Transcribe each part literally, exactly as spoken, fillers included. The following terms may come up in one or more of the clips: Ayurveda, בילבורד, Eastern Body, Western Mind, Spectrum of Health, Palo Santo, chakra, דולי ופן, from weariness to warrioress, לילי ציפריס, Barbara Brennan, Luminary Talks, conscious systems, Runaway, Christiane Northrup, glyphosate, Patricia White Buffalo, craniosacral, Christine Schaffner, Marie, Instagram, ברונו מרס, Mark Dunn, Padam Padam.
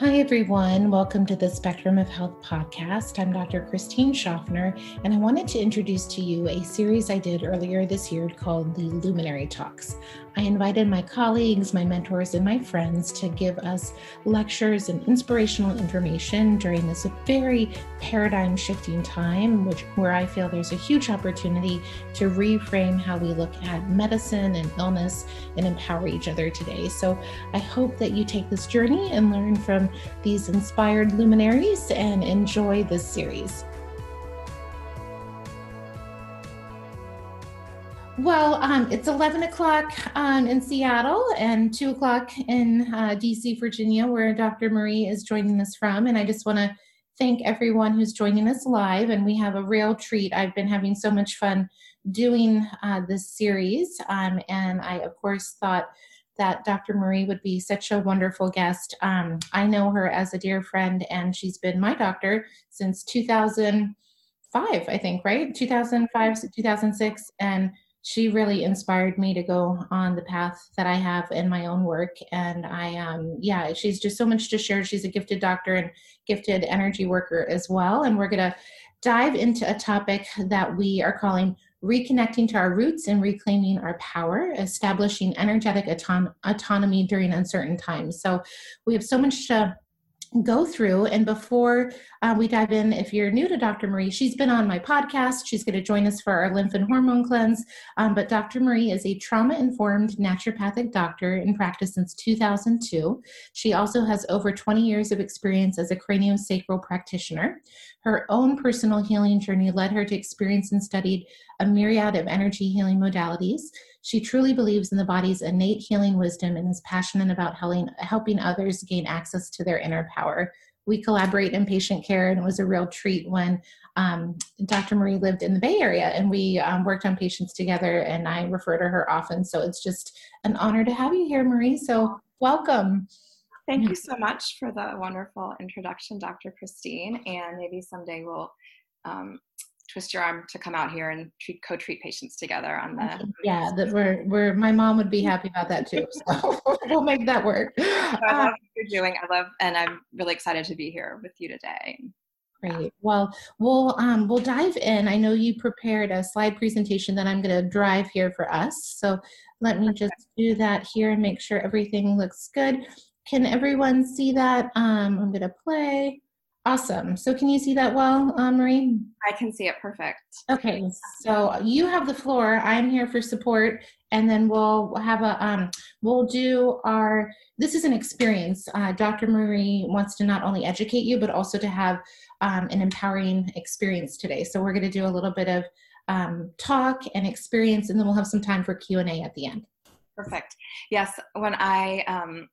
Hi, everyone. Welcome to the Spectrum of Health podcast. I'm Doctor Christine Schaffner, and I wanted to introduce to you a series I did earlier this year called the Luminary Talks. I invited my colleagues, my mentors, and my friends to give us lectures and inspirational information during this very paradigm-shifting time, which where I feel there's a huge opportunity to reframe how we look at medicine and illness and empower each other today. So I hope that you take this journey and learn from these inspired luminaries and enjoy this series. Well, um, it's eleven o'clock um, in Seattle and two o'clock in uh, D C, Virginia, where Doctor Marie is joining us from. And I just want to thank everyone who's joining us live. And we have a real treat. I've been having so much fun doing uh, this series. Um, and I, of course, thought that Doctor Marie would be such a wonderful guest. Um, I know her as a dear friend, and she's been my doctor since two thousand five, I think, right? two thousand five to two thousand six, and she really inspired me to go on the path that I have in my own work. And I, um, yeah, she's just so much to share. She's a gifted doctor and gifted energy worker as well. And we're gonna dive into a topic that we are calling reconnecting to our roots and reclaiming our power, establishing energetic auton- autonomy during uncertain times. So we have so much to go through. And before uh, we dive in, if you're new to Doctor Marie, she's been on my podcast. She's going to join us for our lymph and hormone cleanse. Um, but Doctor Marie is a trauma-informed naturopathic doctor in practice since two thousand two. She also has over twenty years of experience as a craniosacral practitioner. Her own personal healing journey led her to experience and studied a myriad of energy healing modalities. She truly believes in the body's innate healing wisdom and is passionate about helping others gain access to their inner power. We collaborate in patient care, and it was a real treat when um, Doctor Marie lived in the Bay Area, and we um, worked on patients together, and I refer to her often. So it's just an honor to have you here, Marie. So welcome. Thank you so much for the wonderful introduction, Doctor Christine, and maybe someday we'll um, twist your arm to come out here and treat, co-treat patients together on the... Yeah, that we're, we're, my mom would be happy about that too, so we'll make that work. So I love uh, what you're doing, I love, and I'm really excited to be here with you today. Great. Well, we'll um, we'll dive in. I know you prepared a slide presentation that I'm going to drive here for us, so let me just do that here and make sure everything looks good. Can everyone see that? Um, I'm going to play. Awesome. So can you see that well, uh, Marie? I can see it. Perfect. Okay. So you have the floor. I'm here for support. And then we'll have a, um, we'll do our, this is an experience. Uh, Doctor Marie wants to not only educate you, but also to have um, an empowering experience today. So we're going to do a little bit of um, talk and experience, and then we'll have some time for Q and A at the end. Perfect. Yes. When I, um,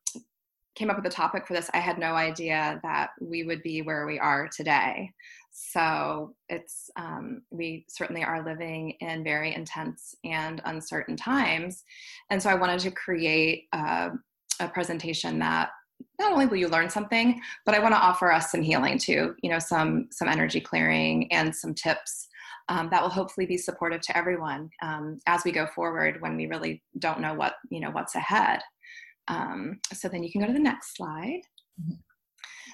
came up with a topic for this, I had no idea that we would be where we are today. So it's, um, we certainly are living in very intense and uncertain times. And so I wanted to create a, a presentation that not only will you learn something, but I want to offer us some healing too, you know, some, some energy clearing and some tips Um, that will hopefully be supportive to everyone um, as we go forward when we really don't know what, you know, what's ahead. Um, so then you can go to the next slide. Mm-hmm.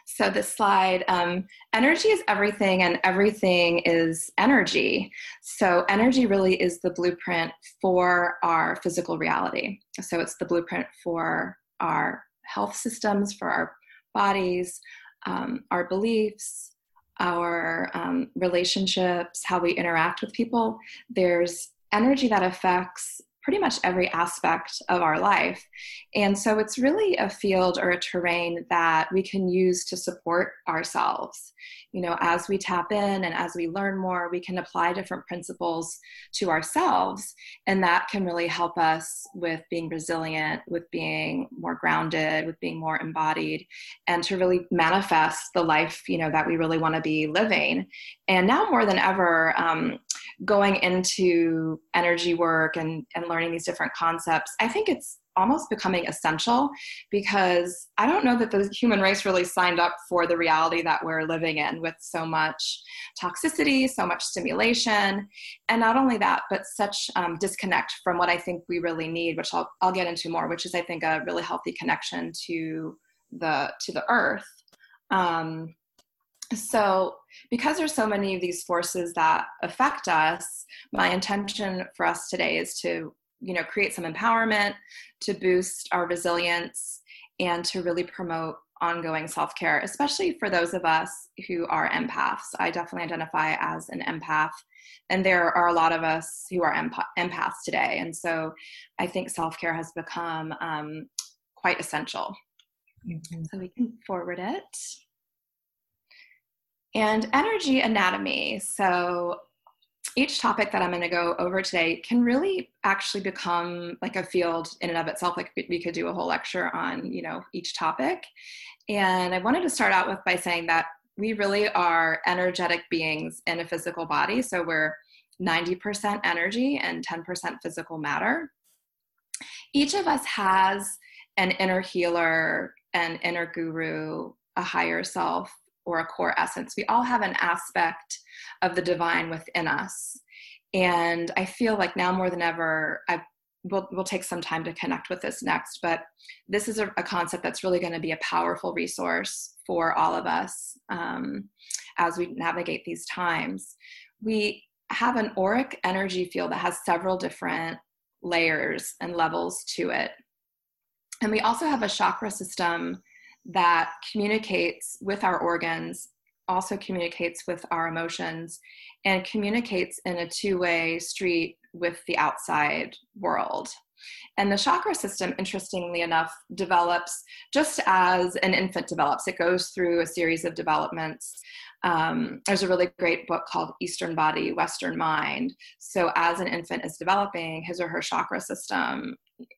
So this slide, um, energy is everything and everything is energy. So energy really is the blueprint for our physical reality. So it's the blueprint for our health systems, for our bodies, um, our beliefs, our um, relationships, how we interact with people. There's energy that affects pretty much every aspect of our life. And so it's really a field or a terrain that we can use to support ourselves. You know, as we tap in and as we learn more, we can apply different principles to ourselves. And that can really help us with being resilient, with being more grounded, with being more embodied, and to really manifest the life, you know, that we really want to be living. And now more than ever, um, going into energy work and, and learning these different concepts, I think it's almost becoming essential, because I don't know that the human race really signed up for the reality that we're living in, with so much toxicity, so much stimulation, and not only that, but such um, disconnect from what I think we really need, which I'll, I'll get into more, which is, I think, a really healthy connection to the to the earth. Um, so because there's so many of these forces that affect us, my intention for us today is to, you know, create some empowerment, to boost our resilience, and to really promote ongoing self-care, especially for those of us who are empaths. I definitely identify as an empath, and there are a lot of us who are empath- empaths today. And so I think self-care has become um, quite essential. Mm-hmm. So we can forward it. And energy anatomy. So each topic that I'm going to go over today can really actually become like a field in and of itself. Like we could do a whole lecture on, you know, each topic. And I wanted to start out with by saying that we really are energetic beings in a physical body. So we're ninety percent energy and ten percent physical matter. Each of us has an inner healer, an inner guru, a higher self, or a core essence. We all have an aspect of the divine within us. And I feel like now more than ever, I will we'll take some time to connect with this next, but this is a, a concept that's really going to be a powerful resource for all of us um, as we navigate these times. We have an auric energy field that has several different layers and levels to it. And we also have a chakra system that communicates with our organs, also communicates with our emotions, and communicates in a two-way street with the outside world. And the chakra system, interestingly enough, develops just as an infant develops. It goes through a series of developments. Um, there's a really great book called Eastern Body, Western Mind. So as an infant is developing, his or her chakra system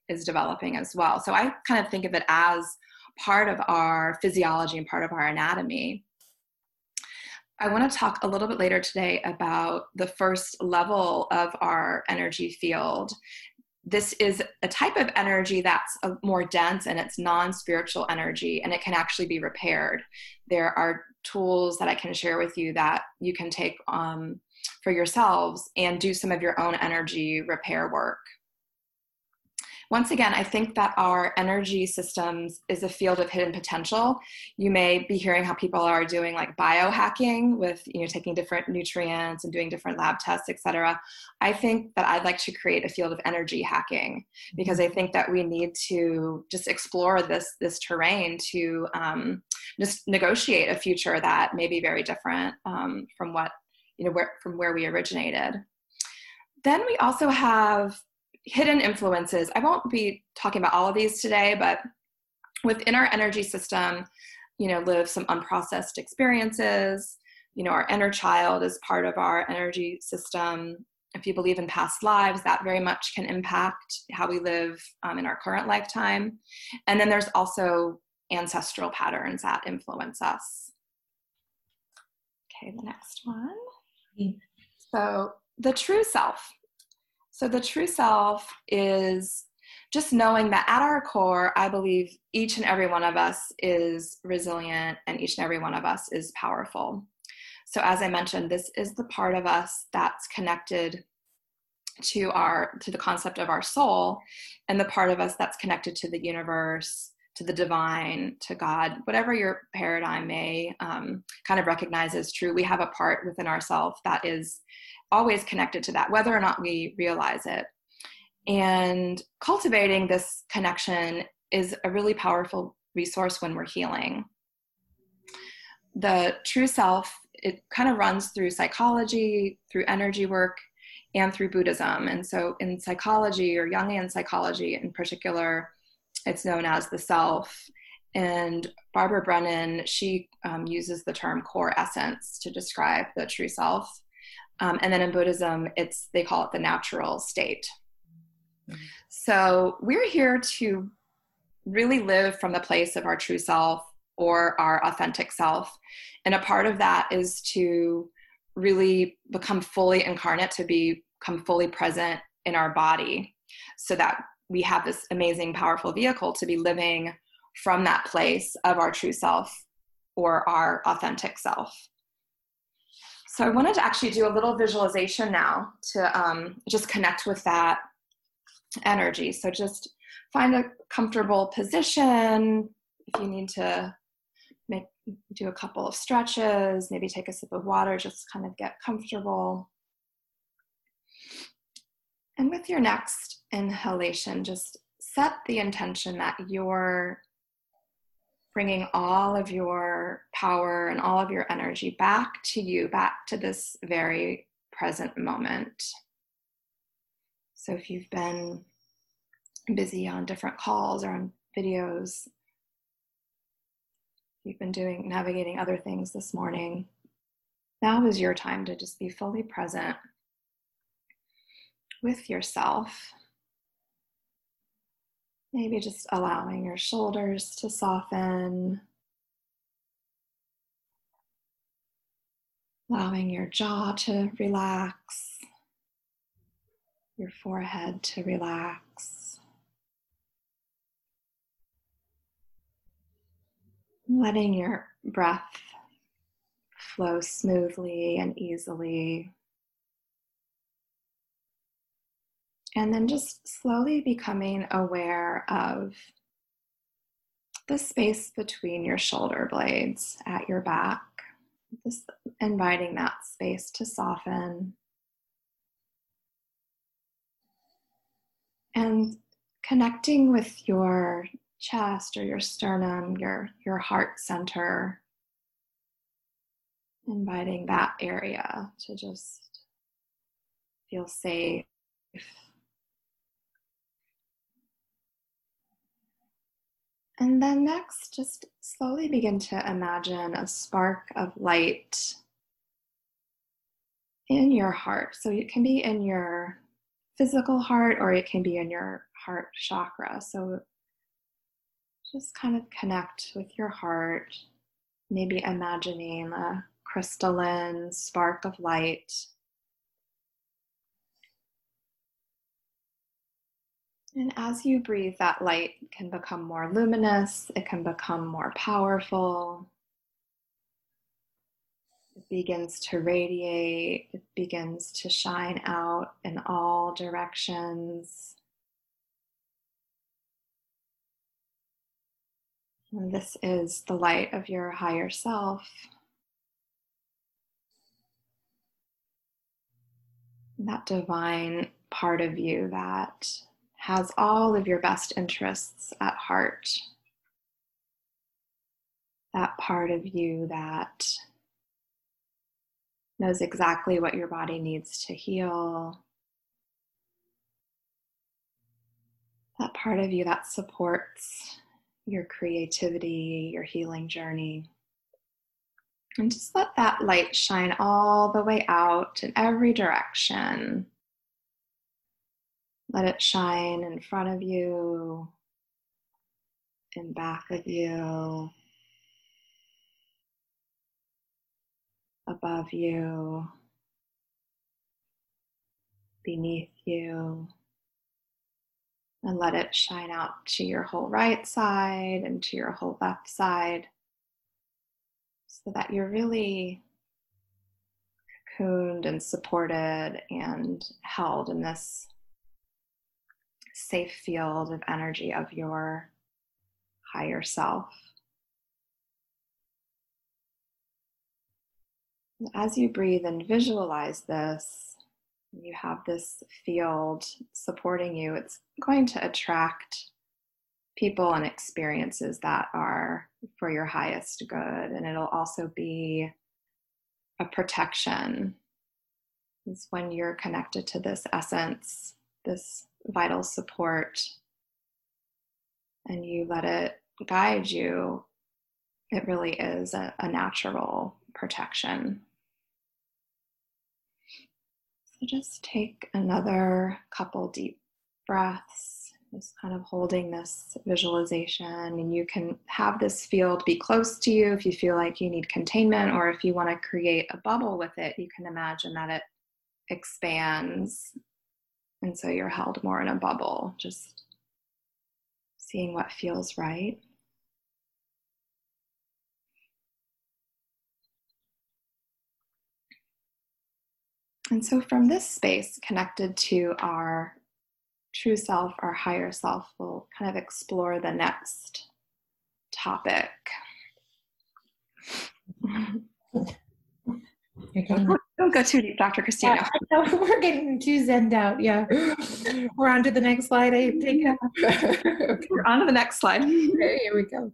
is developing as well. So I kind of think of it as part of our physiology and part of our anatomy. I want to talk a little bit later today about the first level of our energy field. This is a type of energy that's more dense, and it's non-spiritual energy, and it can actually be repaired. There are tools that I can share with you that you can take um, for yourselves and do some of your own energy repair work. Once again, I think that our energy systems is a field of hidden potential. You may be hearing how people are doing like biohacking with, you know, taking different nutrients and doing different lab tests, et cetera. I think that I'd like to create a field of energy hacking, because I think that we need to just explore this, this terrain to um, just negotiate a future that may be very different um, from what, you know, where, from where we originated. Then we also have hidden influences. I won't be talking about all of these today, but within our energy system, you know, live some unprocessed experiences. You know, our inner child is part of our energy system. If you believe in past lives, that very much can impact how we live um, in our current lifetime. And then there's also ancestral patterns that influence us. Okay, the next one. So the true self. So the true self is just knowing that at our core, I believe each and every one of us is resilient, and each and every one of us is powerful. So as I mentioned, this is the part of us that's connected to our to the concept of our soul, and the part of us that's connected to the universe, to the divine, to God, whatever your paradigm may um, kind of recognize as true. We have a part within ourselves that is always connected to that, whether or not we realize it. And cultivating this connection is a really powerful resource when we're healing. The true self, it kind of runs through psychology, through energy work, and through Buddhism. And so in psychology, or Jungian psychology in particular, it's known as the self. And Barbara Brennan, she um, uses the term core essence to describe the true self. Um, and then in Buddhism, it's, they call it the natural state. So we're here to really live from the place of our true self, or our authentic self. And a part of that is to really become fully incarnate, to be, become fully present in our body, so that we have this amazing, powerful vehicle to be living from that place of our true self, or our authentic self. So I wanted to actually do a little visualization now to um, just connect with that energy. So just find a comfortable position. if you need to make do a couple of stretches, maybe take a sip of water, just kind of get comfortable. And with your next inhalation, just set the intention that you're bringing all of your power and all of your energy back to you, back to this very present moment. So if you've been busy on different calls or on videos, you've been doing, navigating other things this morning, now is your time to just be fully present with yourself. Maybe just allowing your shoulders to soften, allowing your jaw to relax, your forehead to relax, letting your breath flow smoothly and easily. And then just slowly becoming aware of the space between your shoulder blades at your back, just inviting that space to soften. And connecting with your chest or your sternum, your, your heart center, inviting that area to just feel safe. And then next, just slowly begin to imagine a spark of light in your heart. So it can be in your physical heart, or it can be in your heart chakra. So just kind of connect with your heart, maybe imagining a crystalline spark of light. And as you breathe, that light can become more luminous, it can become more powerful. It begins to radiate, it begins to shine out in all directions. And this is the light of your higher self. That divine part of you that has all of your best interests at heart. That part of you that knows exactly what your body needs to heal. That part of you that supports your creativity, your healing journey. And just let that light shine all the way out in every direction. Let it shine in front of you, in back of you, above you, beneath you, and let it shine out to your whole right side and to your whole left side, so that you're really cocooned and supported and held in this safe field of energy of your higher self. As you breathe and visualize this, you have this field supporting you. It's going to attract people and experiences that are for your highest good, and it'll also be a protection. It's when you're connected to this essence, this vital support, and you let it guide you, it really is a, a natural protection. So just take another couple deep breaths, just kind of holding this visualization, and you can have this field be close to you if you feel like you need containment, or if you want to create a bubble with it, you can imagine that it expands. And so you're held more in a bubble, just seeing what feels right. And so from this space connected to our true self, our higher self, we'll kind of explore the next topic. Don't go too deep, Doctor Christine. Yeah, we're getting too zenned out. Yeah. We're on to the next slide, I think. We're on to the next slide. Okay, here we go.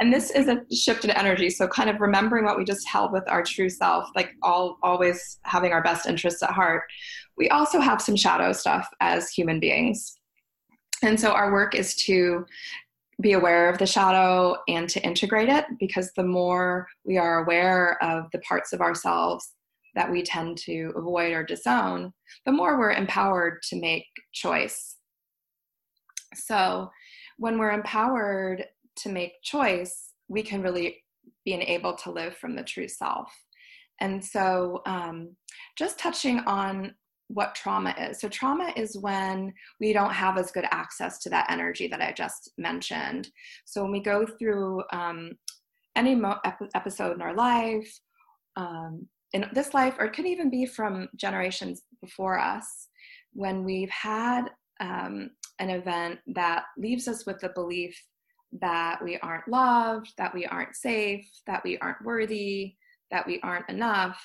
And this is a shift in energy. So kind of remembering what we just held with our true self, like all always having our best interests at heart. We also have some shadow stuff as human beings. And so our work is to be aware of the shadow and to integrate it, because the more we are aware of the parts of ourselves that we tend to avoid or disown, the more we're empowered to make choice. So when we're empowered to make choice, we can really be able to live from the true self. And so um, just touching on what trauma is. So trauma is when we don't have as good access to that energy that I just mentioned. So when we go through um, any mo- ep- episode in our life, um, in this life, or it could even be from generations before us, when we've had um, an event that leaves us with the belief that we aren't loved, that we aren't safe, that we aren't worthy, that we aren't enough,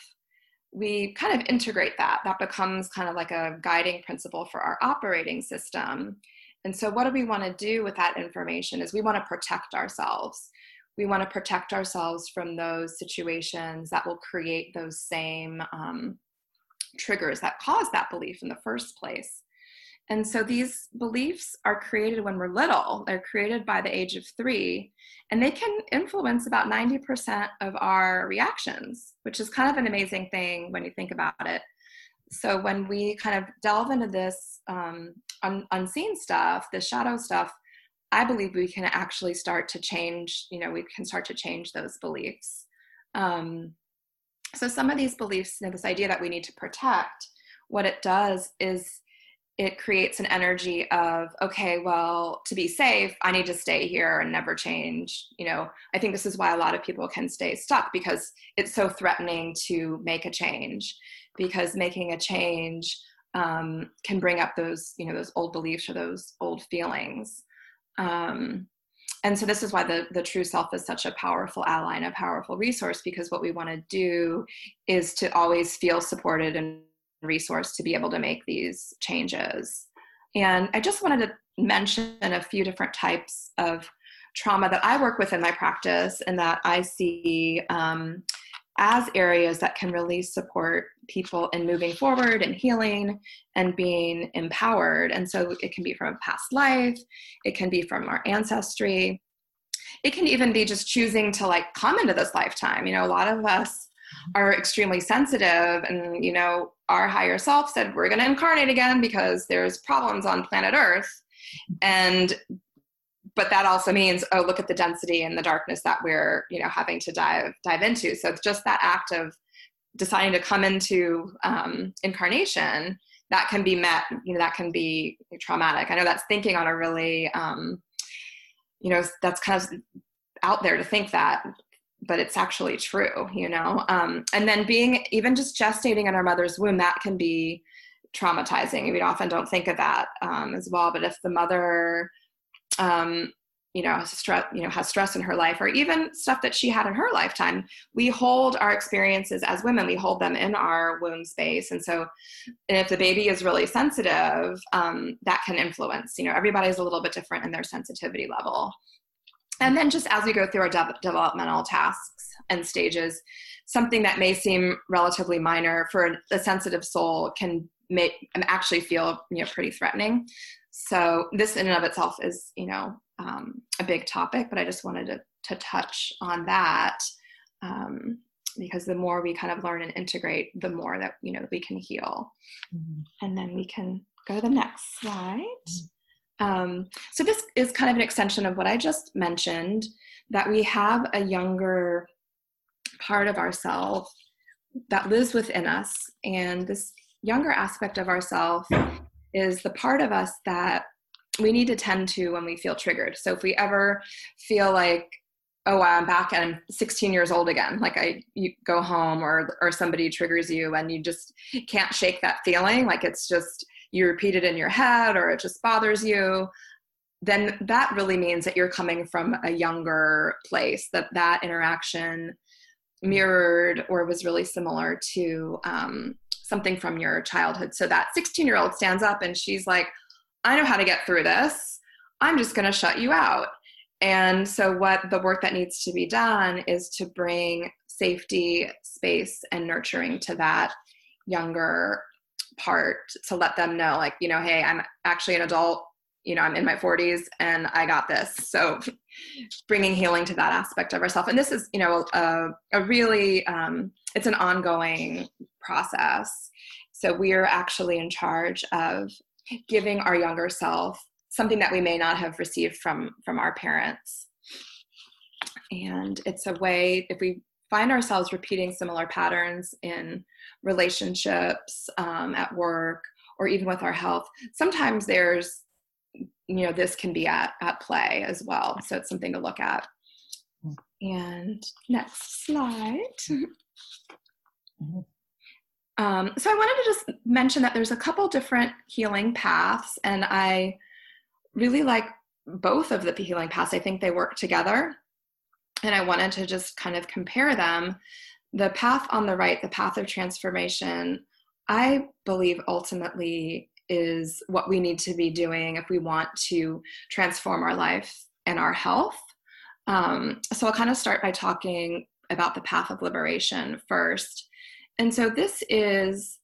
we kind of integrate that. That becomes kind of like a guiding principle for our operating system. And so what do we want to do with that information is we want to protect ourselves. We want to protect ourselves from those situations that will create those same um, triggers that cause that belief in the first place. And so these beliefs are created when we're little. They're created by the age of three, and they can influence about ninety percent of our reactions, which is kind of an amazing thing when you think about it. So when we kind of delve into this um, un- unseen stuff, the shadow stuff, I believe we can actually start to change, you know, we can start to change those beliefs. Um, so some of these beliefs, you know, this idea that we need to protect, what it does is it creates an energy of, okay, well, to be safe, I need to stay here and never change. You know, I think this is why a lot of people can stay stuck, because it's so threatening to make a change, because making a change um, can bring up those, you know, those old beliefs or those old feelings. Um, and so this is why the, the true self is such a powerful ally and a powerful resource, because what we want to do is to always feel supported and resource to be able to make these changes. And I just wanted to mention a few different types of trauma that I work with in my practice and that I see um, as areas that can really support people in moving forward and healing and being empowered. And so it can be from past life, it can be from our ancestry, it can even be just choosing to like come into this lifetime. You know, a lot of us are extremely sensitive, and you know, our higher self said we're going to incarnate again because there's problems on planet Earth, and but that also means, oh, look at the density and the darkness that we're, you know, having to dive dive into. So it's just that act of deciding to come into um, incarnation that can be met, you know, that can be traumatic. I know that's thinking on a really, um, you know, that's kind of out there to think that, but it's actually true, you know? Um, and then being, even just gestating in our mother's womb, that can be traumatizing. We often don't think of that um, as well, but if the mother, um, you know, stress, you know, has stress in her life, or even stuff that she had in her lifetime, we hold our experiences as women, we hold them in our womb space. And so, and if the baby is really sensitive, um, that can influence, you know, everybody's a little bit different in their sensitivity level. And then just as we go through our de- developmental tasks and stages, something that may seem relatively minor for a sensitive soul can make actually feel, you know, pretty threatening. So this in and of itself is, you know, um, a big topic, but I just wanted to, to touch on that um, because the more we kind of learn and integrate, the more that, you know, we can heal. Mm-hmm. And then we can go to the next slide. Mm-hmm. Um, so this is kind of an extension of what I just mentioned, that we have a younger part of ourselves that lives within us. And this younger aspect of ourselves is the part of us that we need to tend to when we feel triggered. So if we ever feel like, oh, I'm back and I'm sixteen years old again, like I, you go home or, or somebody triggers you and you just can't shake that feeling, like it's just, you repeat it in your head or it just bothers you, then that really means that you're coming from a younger place, that that interaction mirrored or was really similar to um, something from your childhood. So that sixteen-year-old stands up and she's like, I know how to get through this. I'm just going to shut you out. And so what the work that needs to be done is to bring safety, space, and nurturing to that younger part, to let them know, like, you know, hey, I'm actually an adult, you know, I'm in my forties and I got this. So bringing healing to that aspect of ourselves. And this is, you know, a, a really, um, it's an ongoing process. So we are actually in charge of giving our younger self something that we may not have received from, from our parents. And it's a way, if we find ourselves repeating similar patterns in relationships, um, at work, or even with our health, sometimes there's, you know, this can be at, at play as well. So it's something to look at. And next slide. Um, so I wanted to just mention that there's a couple different healing paths, and I really like both of the healing paths. I think they work together, and I wanted to just kind of compare them. The path on the right, the path of transformation, I believe ultimately is what we need to be doing if we want to transform our life and our health. Um, so I'll kind of start by talking about the path of liberation first. And so this is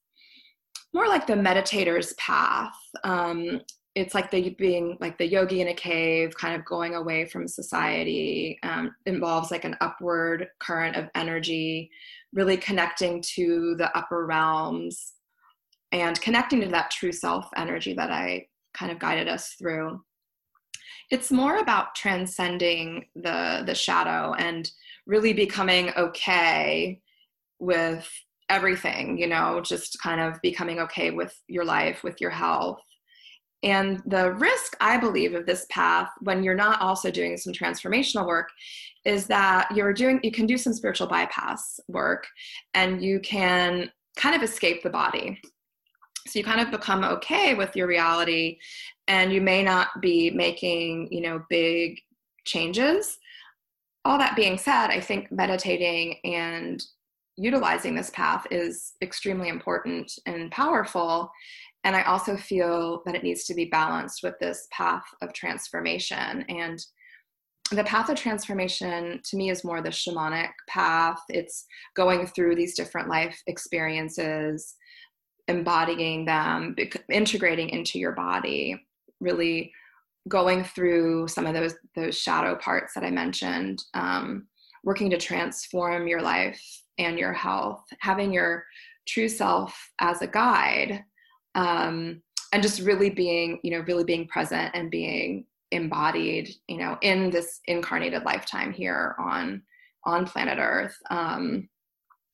more like the meditator's path. Um, it's like the being like the yogi in a cave, kind of going away from society, um, involves like an upward current of energy, really connecting to the upper realms and connecting to that true self energy that I kind of guided us through. It's more about transcending the, the shadow and really becoming okay with everything, you know, just kind of becoming okay with your life, with your health. And the risk, I believe, of this path, when you're not also doing some transformational work, is that you're doing, you can do some spiritual bypass work and you can kind of escape the body. So you kind of become okay with your reality, and you may not be making, you know, big changes. All that being said, I think meditating and utilizing this path is extremely important and powerful. And I also feel that it needs to be balanced with this path of transformation. And the path of transformation to me is more the shamanic path. It's going through these different life experiences, embodying them, integrating into your body, really going through some of those those shadow parts that I mentioned, um, working to transform your life and your health, having your true self as a guide, um, and just really being, you know, really being present and being embodied, you know, in this incarnated lifetime here on, on planet Earth. Um,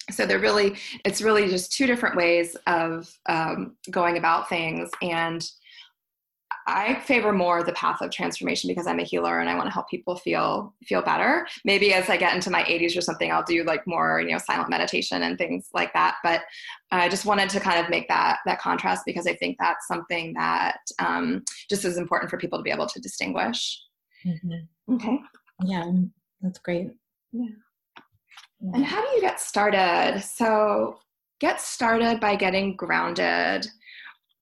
So they're really, it's really just two different ways of um, going about things. And I favor more the path of transformation because I'm a healer and I want to help people feel feel better. Maybe as I get into my eighties or something, I'll do like more, you know, silent meditation and things like that. But I just wanted to kind of make that that contrast because I think that's something that um, just is important for people to be able to distinguish. Mm-hmm. Okay. Yeah, that's great. Yeah. And how do you get started? So get started by getting grounded,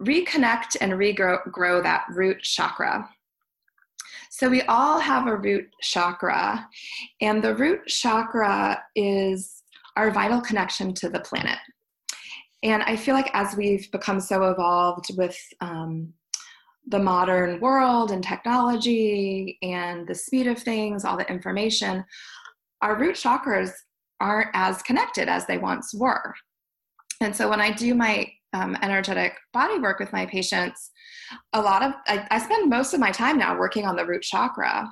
reconnect and regrow grow that root chakra. So we all have a root chakra, and the root chakra is our vital connection to the planet. And I feel like as we've become so evolved with um, the modern world and technology and the speed of things, all the information, our root chakras aren't as connected as they once were. And so when I do my um, energetic body work with my patients, a lot of, I, I spend most of my time now working on the root chakra,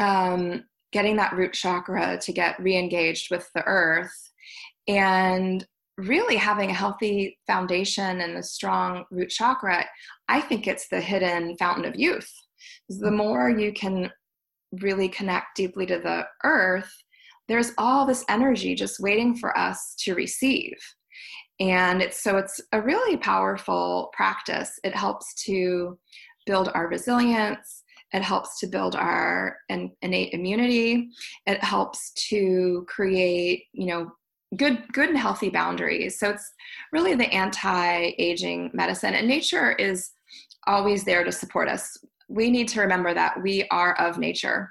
um, getting that root chakra to get re-engaged with the earth and really having a healthy foundation and a strong root chakra. I think it's the hidden fountain of youth. The more you can really connect deeply to the earth, there's all this energy just waiting for us to receive. And it's, so it's a really powerful practice. It helps to build our resilience. It helps to build our innate immunity. It helps to create, you know, good, good and healthy boundaries. So it's really the anti-aging medicine, and nature is always there to support us. We need to remember that we are of nature.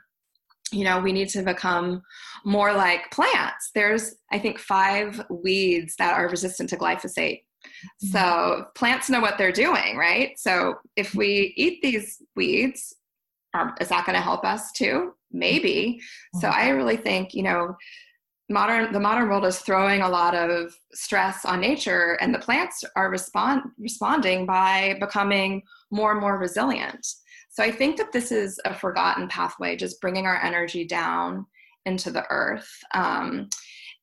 You know, we need to become more like plants. There's, I think, five weeds that are resistant to glyphosate. Mm-hmm. So plants know what they're doing, right? So if we eat these weeds, are, is that going to help us too? Maybe. Mm-hmm. So I really think, you know, modern the modern world is throwing a lot of stress on nature, and the plants are respond responding by becoming more and more resilient. So I think that this is a forgotten pathway, just bringing our energy down into the earth. Um,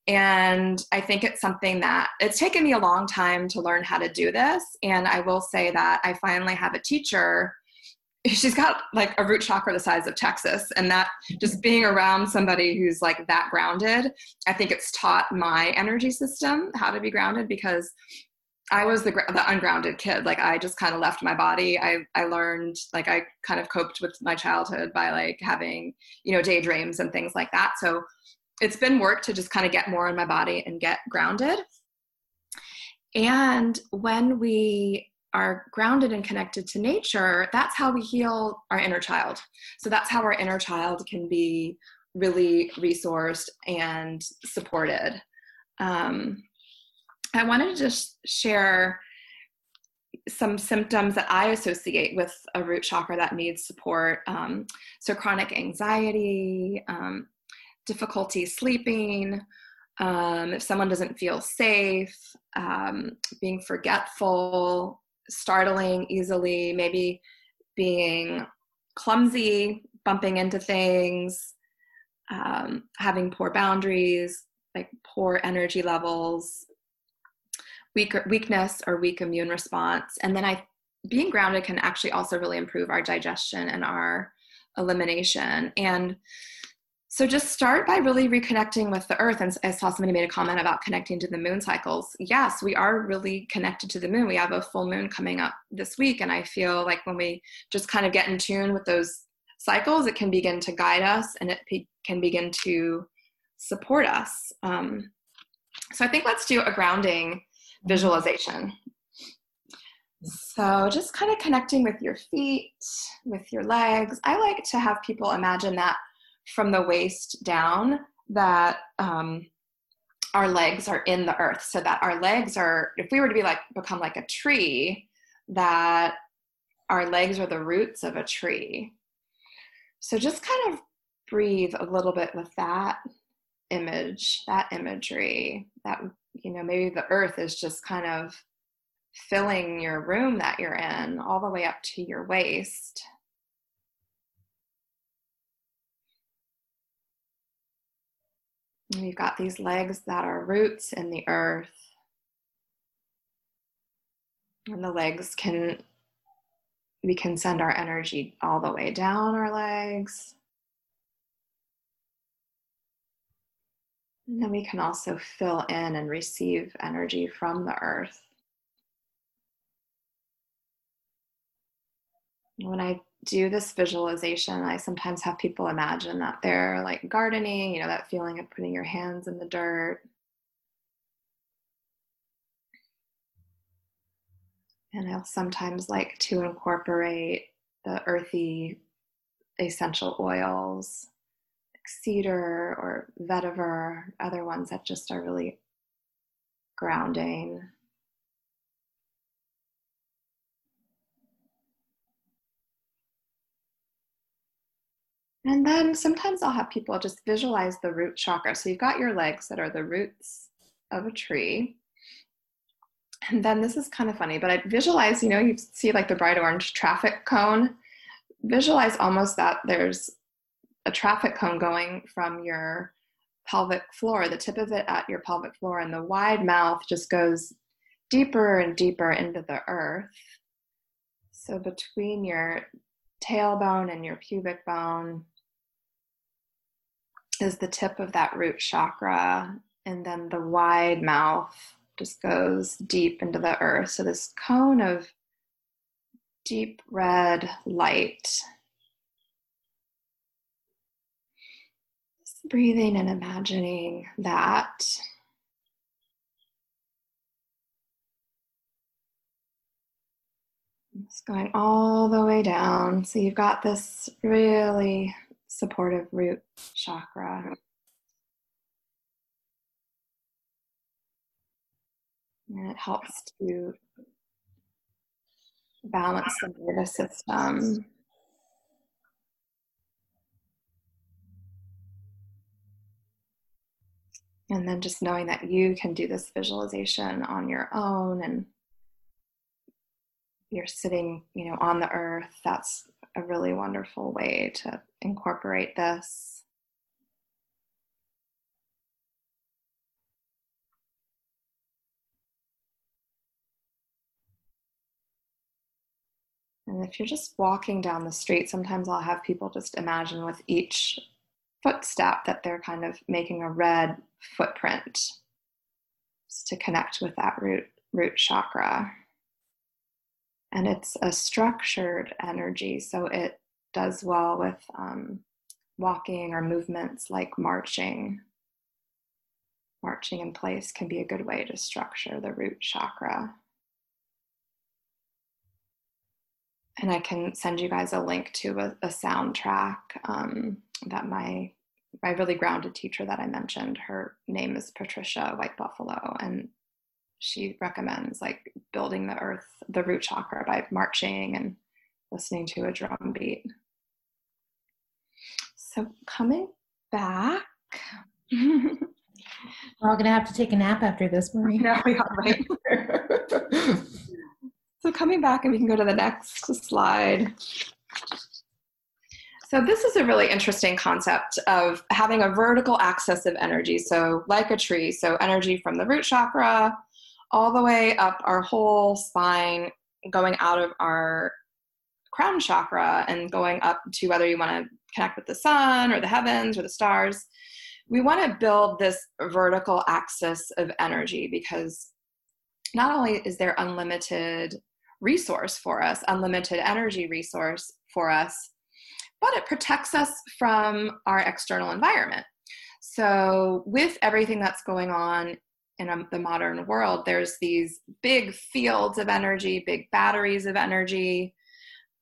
and I think it's something that it's taken me a long time to learn how to do this. And I will say that I finally have a teacher. She's got like a root chakra the size of Texas, and that just being around somebody who's like that grounded, I think it's taught my energy system how to be grounded, because I was the, the ungrounded kid. Like I just kind of left my body. I, I learned, like I kind of coped with my childhood by like having, you know, daydreams and things like that. So it's been work to just kind of get more in my body and get grounded. And when we are grounded and connected to nature, that's how we heal our inner child. So that's how our inner child can be really resourced and supported. Um, I wanted to just share some symptoms that I associate with a root chakra that needs support. Um, so chronic anxiety, um, difficulty sleeping, um, if someone doesn't feel safe, um, being forgetful, startling easily, maybe being clumsy, bumping into things, um, having poor boundaries, like poor energy levels, Weaker, weakness or weak immune response. And then I, being grounded can actually also really improve our digestion and our elimination. And so just start by really reconnecting with the earth. And I saw somebody made a comment about connecting to the moon cycles. Yes, we are really connected to the moon. We have a full moon coming up this week. And I feel like when we just kind of get in tune with those cycles, it can begin to guide us and it pe- can begin to support us. Um, so I think let's do a grounding visualization. So just kind of connecting with your feet, with your legs. I like to have people imagine that from the waist down, that um, our legs are in the earth, so that our legs are, if we were to be like, become like a tree, that our legs are the roots of a tree. So just kind of breathe a little bit with that image, that imagery, that, you know, maybe the earth is just kind of filling your room that you're in all the way up to your waist. And you've got these legs that are roots in the earth. And the legs can, we can send our energy all the way down our legs. And then we can also fill in and receive energy from the earth. When I do this visualization, I sometimes have people imagine that they're like gardening, you know, that feeling of putting your hands in the dirt. And I'll sometimes like to incorporate the earthy essential oils, cedar or vetiver, other ones that just are really grounding. And then sometimes I'll have people just visualize the root chakra. So you've got your legs that are the roots of a tree. And then this is kind of funny, but I visualize, you know, you see like the bright orange traffic cone. Visualize almost that there's a traffic cone going from your pelvic floor, the tip of it at your pelvic floor, and the wide mouth just goes deeper and deeper into the earth. So between your tailbone and your pubic bone is the tip of that root chakra, and then the wide mouth just goes deep into the earth. So this cone of deep red light breathing and imagining that it's going all the way down. So you've got this really supportive root chakra. And it helps to balance the nervous system. And then just knowing that you can do this visualization on your own, and you're sitting, you know, on the earth. That's a really wonderful way to incorporate this. And if you're just walking down the street, sometimes I'll have people just imagine with each footstep that they're kind of making a red footprint just to connect with that root root chakra. And it's a structured energy, so it does well with um, walking or movements like marching. Marching in place can be a good way to structure the root chakra. And I can send you guys a link to a, a soundtrack um, that my my really grounded teacher that I mentioned, her name is Patricia White Buffalo, and she recommends like building the earth, the root chakra, by marching and listening to a drum beat. So coming back. We're all gonna have to take a nap after this, Marie. No, we are, right? So coming back, and we can go to the next slide. So this is a really interesting concept of having a vertical axis of energy. So like a tree, so energy from the root chakra all the way up our whole spine, going out of our crown chakra and going up to whether you want to connect with the sun or the heavens or the stars. We want to build this vertical axis of energy because not only is there unlimited resource for us, unlimited energy resource for us, but it protects us from our external environment. So with everything that's going on in a, the modern world, there's these big fields of energy, big batteries of energy.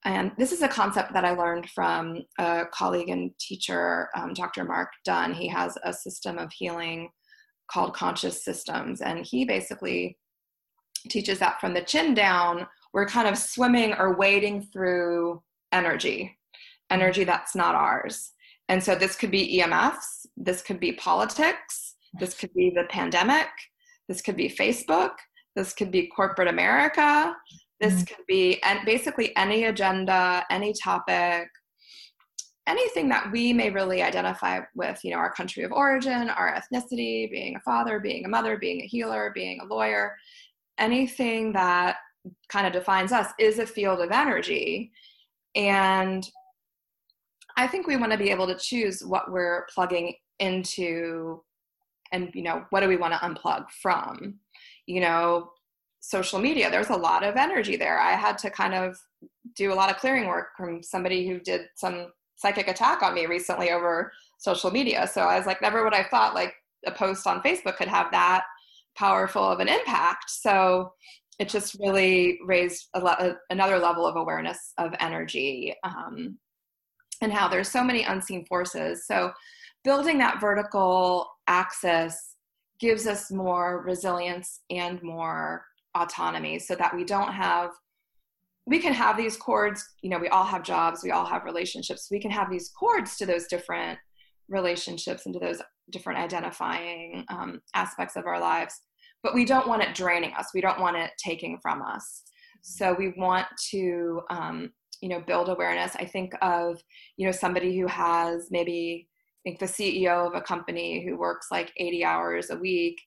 And this is a concept that I learned from a colleague and teacher, um, Doctor Mark Dunn. He has a system of healing called conscious systems. And he basically teaches that from the chin down, we're kind of swimming or wading through energy, energy that's not ours. And so this could be E M Fs, this could be politics, this could be the pandemic, this could be Facebook, this could be corporate America, this could be and basically any agenda, any topic, anything that we may really identify with, you know, our country of origin, our ethnicity, being a father, being a mother, being a healer, being a lawyer. Anything that kind of defines us is a field of energy. And I think we want to be able to choose what we're plugging into and, you know, what do we want to unplug from? You know, social media, there's a lot of energy there. I had to kind of do a lot of clearing work from somebody who did some psychic attack on me recently over social media. So I was like, never would I thought like a post on Facebook could have that powerful of an impact. So it just really raised a le- another level of awareness of energy um, and how there's so many unseen forces. So building that vertical axis gives us more resilience and more autonomy so that we don't have, we can have these cords, you know, we all have jobs, we all have relationships. We can have these cords to those different relationships and to those different identifying um, aspects of our lives, but we don't want it draining us. We don't want it taking from us. So we want to, um, you know, build awareness. I think of, you know, somebody who has maybe, I think the C E O of a company who works like eighty hours a week,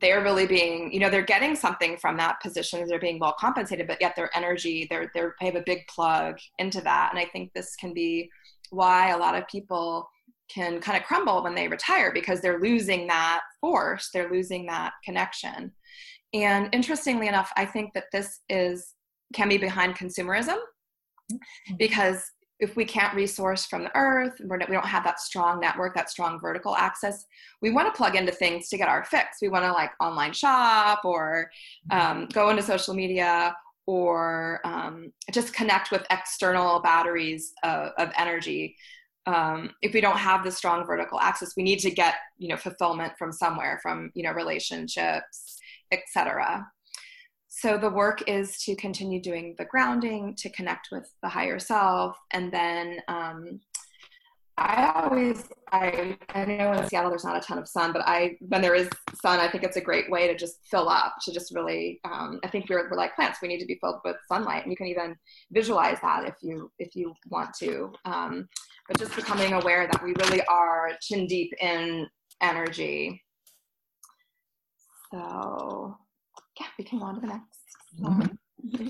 they're really being, you know, they're getting something from that position. They're being well compensated, but yet their energy, they're, they're, they have a big plug into that. And I think this can be why a lot of people can kind of crumble when they retire, because they're losing that force, they're losing that connection. And interestingly enough, I think that this is can be behind consumerism, because if we can't resource from the earth, we're, we don't have that strong network, that strong vertical access, we want to plug into things to get our fix. We want to like online shop or um, go into social media or um, just connect with external batteries of, of energy. Um, if we don't have the strong vertical access, we need to get, you know, fulfillment from somewhere, from, you know, relationships, et cetera. So the work is to continue doing the grounding, to connect with the higher self. And then um, I always, I, I know in Seattle there's not a ton of sun, but I, when there is sun, I think it's a great way to just fill up, to just really, um, I think we're, we're like plants, we need to be filled with sunlight. And you can even visualize that if you, if you want to. Um, but just becoming aware that we really are chin deep in energy. So yeah, we can go on to the next slide. Mm-hmm.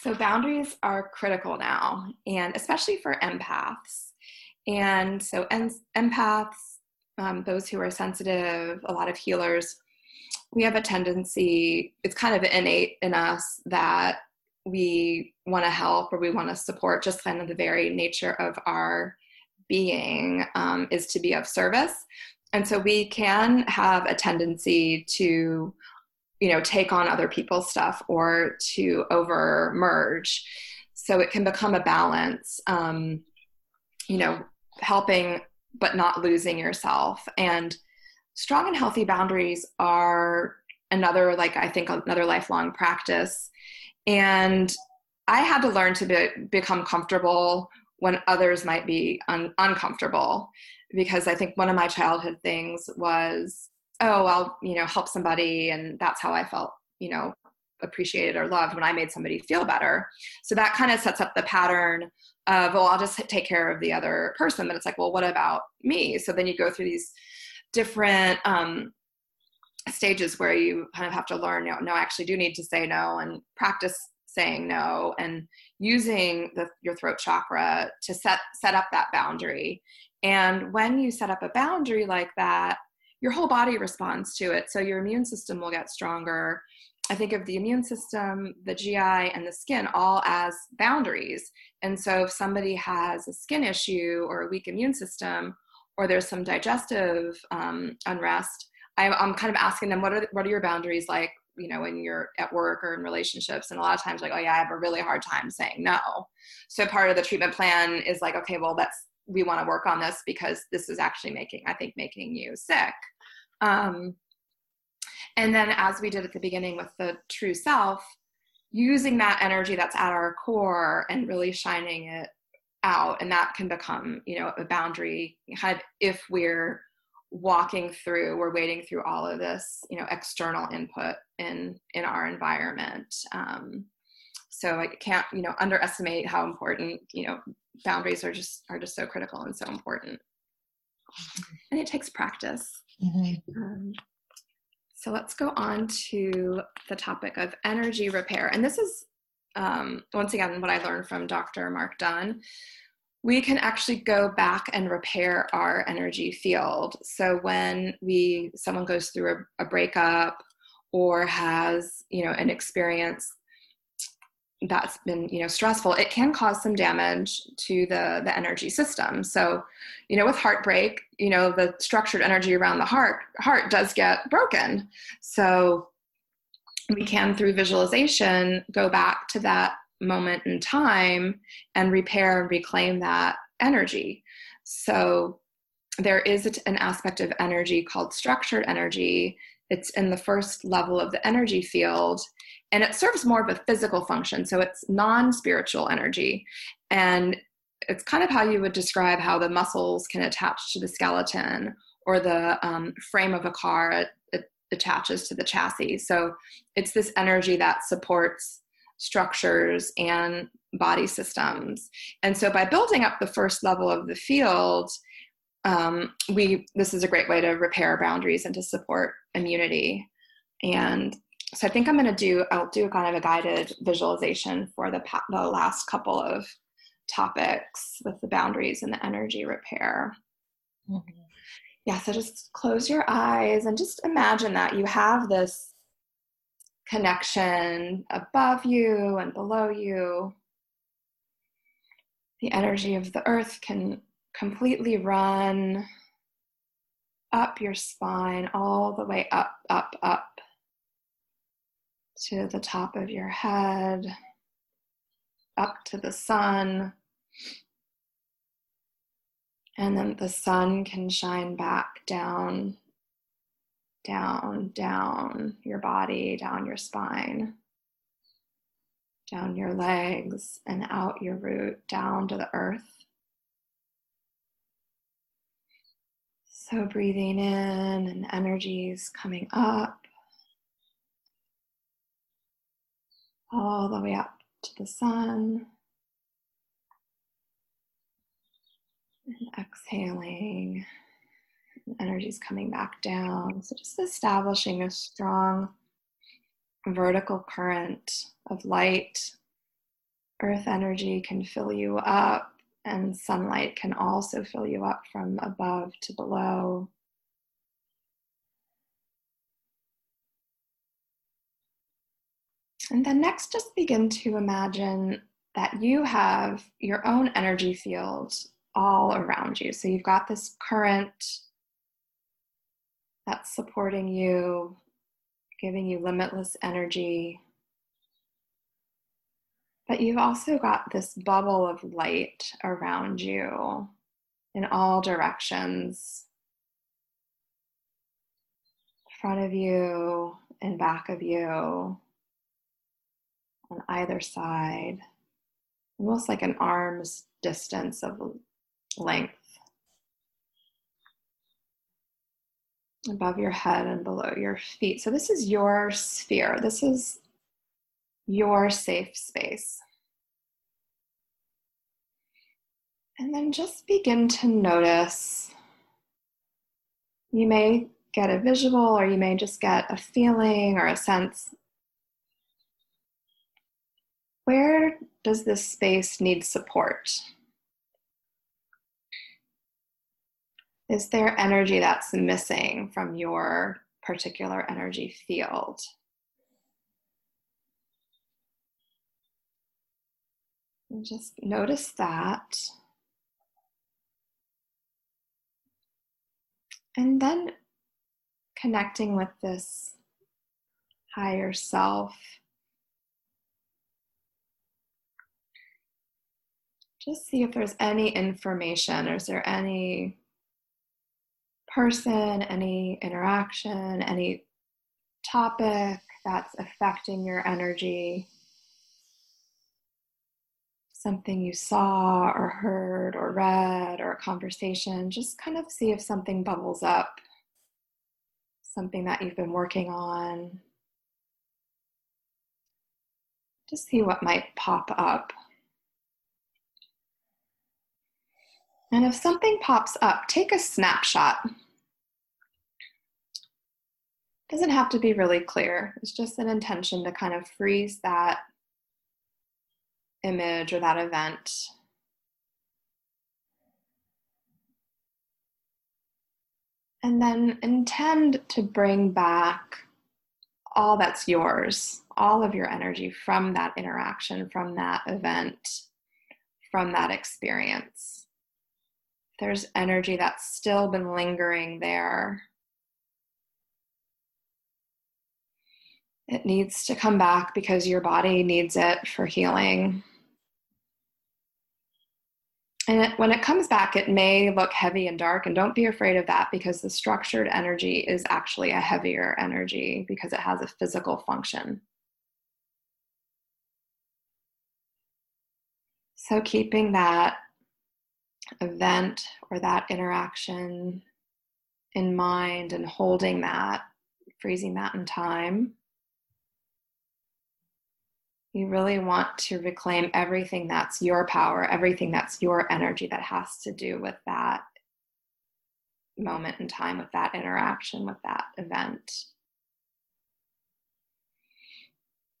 So boundaries are critical now, and especially for empaths. And so en- empaths, um, those who are sensitive, a lot of healers, we have a tendency, it's kind of innate in us that we want to help or we want to support. Just kind of the very nature of our being um, is to be of service. And so we can have a tendency to, you know, take on other people's stuff or to over merge. So it can become a balance, um, you know, helping but not losing yourself. And strong and healthy boundaries are another, like I think another lifelong practice. And I had to learn to be, become comfortable when others might be un- uncomfortable, because I think one of my childhood things was, oh, I'll, you know, help somebody. And that's how I felt, you know, appreciated or loved, when I made somebody feel better. So that kind of sets up the pattern of, well, I'll just take care of the other person. But it's like, well, what about me? So then you go through these different um, stages where you kind of have to learn, you know, no, I actually do need to say no, and practice saying no, and using the, your throat chakra to set, set up that boundary. And when you set up a boundary like that, your whole body responds to it. So your immune system will get stronger. I think of the immune system, the G I, and the skin all as boundaries. And so if somebody has a skin issue or a weak immune system, or there's some digestive um, unrest, I, I'm kind of asking them, what are what are your boundaries like, you know, when you're at work or in relationships? And a lot of times, like, oh yeah, I have a really hard time saying no. So part of the treatment plan is like, okay, well, that's, we want to work on this because this is actually making, I think, making you sick. Um, and then as we did at the beginning with the true self, using that energy that's at our core and really shining it out. And that can become, you know, a boundary kind of if we're walking through, we're wading through all of this, you know, external input in, in our environment. Um, so I can't, you know, underestimate how important, you know, boundaries are just are just so critical and so important, and it takes practice. Mm-hmm. Um, so let's go on to the topic of energy repair, and this is um, once again what I learned from Doctor Mark Dunn. We can actually go back and repair our energy field. So when we someone goes through a, a breakup or has, you know, an experience that's been, you know, stressful, it can cause some damage to the, the energy system. So, you know, with heartbreak, you know, the structured energy around the heart, heart does get broken. So we can, through visualization, go back to that moment in time and repair and reclaim that energy. So there is an aspect of energy called structured energy. It's in the first level of the energy field, and it serves more of a physical function. So it's non-spiritual energy. And it's kind of how you would describe how the muscles can attach to the skeleton, or the um, frame of a car it, it attaches to the chassis. So it's this energy that supports structures and body systems. And so by building up the first level of the field, um, we this is a great way to repair boundaries and to support immunity. And so I think I'm going to do, I'll do kind of a guided visualization for the, pa- the last couple of topics with the boundaries and the energy repair. Mm-hmm. Yeah, so just close your eyes and just imagine that you have this connection above you and below you. the energy of the earth can completely run up your spine, all the way up, up, up to the top of your head, up to the sun. And then the sun can shine back down, down, down your body, down your spine, down your legs, and out your root, down to the earth. So breathing in and energies coming up, all the way up to the sun, and exhaling, and energies coming back down. So just establishing a strong vertical current of light. Earth energy can fill you up, and sunlight can also fill you up from above to below. And then next, just begin to imagine that you have your own energy field all around you. So you've got this current that's supporting you, giving you limitless energy. But you've also got this bubble of light around you in all directions, in front of you and back of you, on either side, almost like an arm's distance of length, above your head and below your feet. So this is your sphere. This is your safe space. And then just begin to notice. You may get a visual, or you may just get a feeling or a sense. Where does this space need support? Is there energy that's missing from your particular energy field? And just notice that. And then connecting with this higher self. Just see if there's any information, or is there any person, any interaction, any topic that's affecting your energy. Something you saw or heard or read, or a conversation. Just kind of see if something bubbles up, something that you've been working on. Just see what might pop up. And if something pops up, take a snapshot. It doesn't have to be really clear. It's just an intention to kind of freeze that image or that event. And then intend to bring back all that's yours, all of your energy from that interaction, from that event, from that experience. There's energy that's still been lingering there. It needs to come back because your body needs it for healing. And it, when it comes back, it may look heavy and dark, and don't be afraid of that, because the structured energy is actually a heavier energy because it has a physical function. So keeping that event or that interaction in mind, and holding that, freezing that in time. You really want to reclaim everything that's your power, everything that's your energy that has to do with that moment in time, with that interaction, with that event.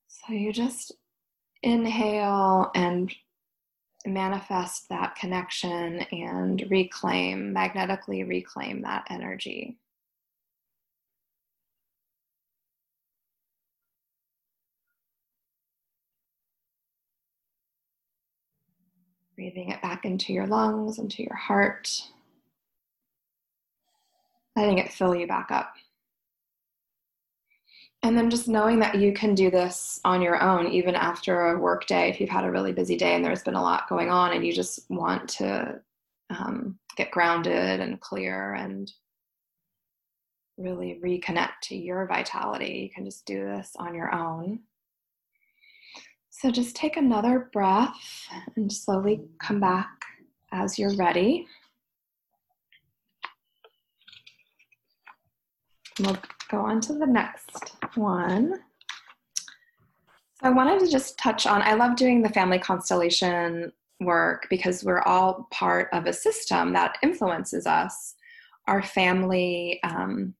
So you just inhale and manifest that connection, and reclaim, magnetically reclaim that energy. Breathing it back into your lungs, into your heart. Letting it fill you back up. And then just knowing that you can do this on your own, even after a work day, if you've had a really busy day and there's been a lot going on and you just want to um, get grounded and clear and really reconnect to your vitality, you can just do this on your own. So just take another breath and slowly come back as you're ready. And we'll go on to the next one. So I wanted to just touch on, I love doing the family constellation work because we're all part of a system that influences us. Our family um,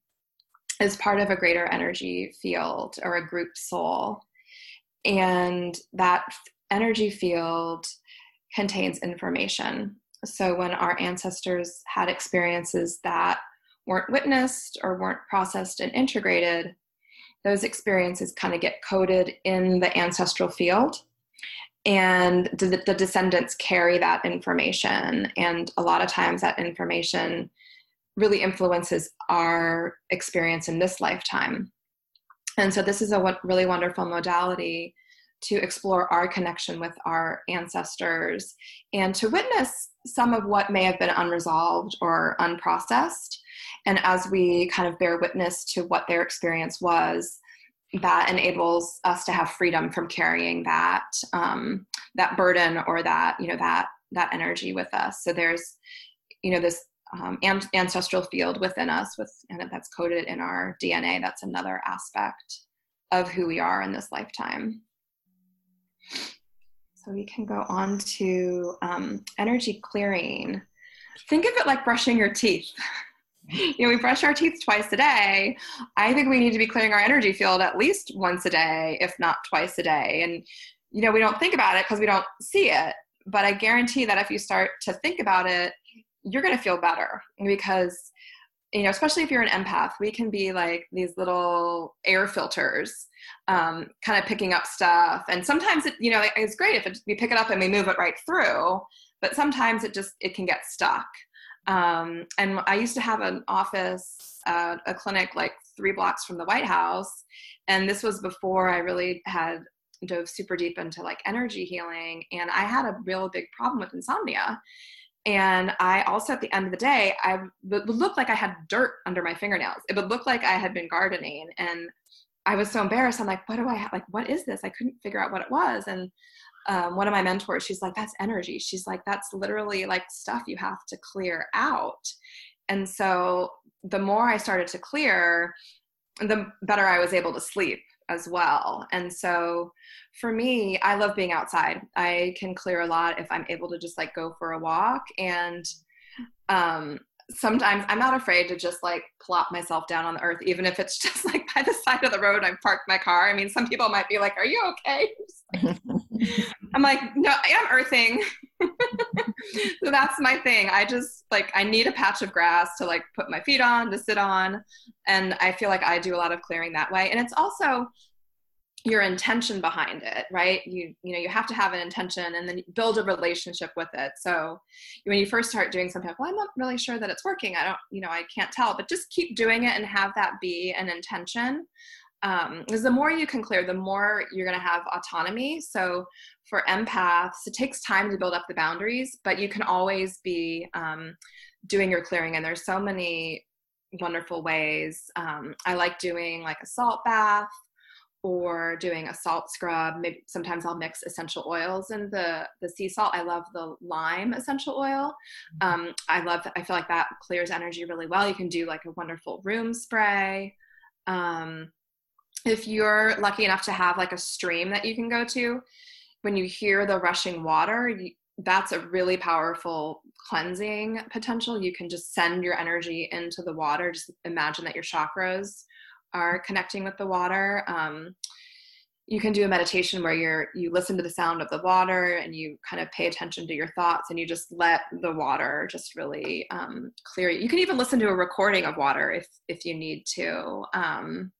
is part of a greater energy field or a group soul. And that energy field contains information. So when our ancestors had experiences that weren't witnessed or weren't processed and integrated, those experiences kind of get coded in the ancestral field. And the, the descendants carry that information. And a lot of times that information really influences our experience in this lifetime. And so this is a really wonderful modality to explore our connection with our ancestors and to witness some of what may have been unresolved or unprocessed. And as we kind of bear witness to what their experience was, that enables us to have freedom from carrying that um, that burden or that, you know, that that energy with us. So there's, you know, this um, an- ancestral field within us, with and that's coded in our D N A. That's another aspect of who we are in this lifetime. So we can go on to um, energy clearing. Think of it like brushing your teeth. You know, we brush our teeth twice a day. I think we need to be clearing our energy field at least once a day, if not twice a day. And, you know, we don't think about it because we don't see it. But I guarantee that if you start to think about it, you're going to feel better because, you know, especially if you're an empath, we can be like these little air filters, um, kind of picking up stuff. And sometimes it, you know, it's great if it, we pick it up and we move it right through, but sometimes it just, it can get stuck. Um, and I used to have an office, uh, a clinic like three blocks from the White House. And this was before I really had dove super deep into like energy healing. And I had a real big problem with insomnia. And I also, at the end of the day, I would look like I had dirt under my fingernails. It would look like I had been gardening. And I was so embarrassed. I'm like, what do I have? Like, what is this? I couldn't figure out what it was. And Um, one of my mentors, she's like, that's energy. She's like, that's literally like stuff you have to clear out. And so the more I started to clear, the better I was able to sleep as well. And so for me, I love being outside. I can clear a lot if I'm able to just like go for a walk. And um, sometimes I'm not afraid to just like plop myself down on the earth, even if it's just like by the side of the road, I've parked my car. I mean, some people might be like, are you okay? I'm like, no, I am earthing. So that's my thing. I just like, I need a patch of grass to like put my feet on, to sit on. And I feel like I do a lot of clearing that way. And it's also your intention behind it, right? You, you know, you have to have an intention and then build a relationship with it. So when you first start doing something, well, I'm not really sure that it's working. I don't, you know, I can't tell, but just keep doing it and have that be an intention. Um, because the more you can clear, the more you're going to have autonomy. So for empaths, it takes time to build up the boundaries, but you can always be um, doing your clearing. And there's so many wonderful ways. Um, I like doing like a salt bath or doing a salt scrub. Maybe sometimes I'll mix essential oils and the, the sea salt. I love the lime essential oil. Um, I love that. I feel like that clears energy really well. You can do like a wonderful room spray. Um, If you're lucky enough to have like a stream that you can go to, when you hear the rushing water, you, that's a really powerful cleansing potential. You can just send your energy into the water. Just imagine that your chakras are connecting with the water. Um, you can do a meditation where you're, you listen to the sound of the water and you kind of pay attention to your thoughts and you just let the water just really um, clear you. You can even listen to a recording of water if, if you need to. Um,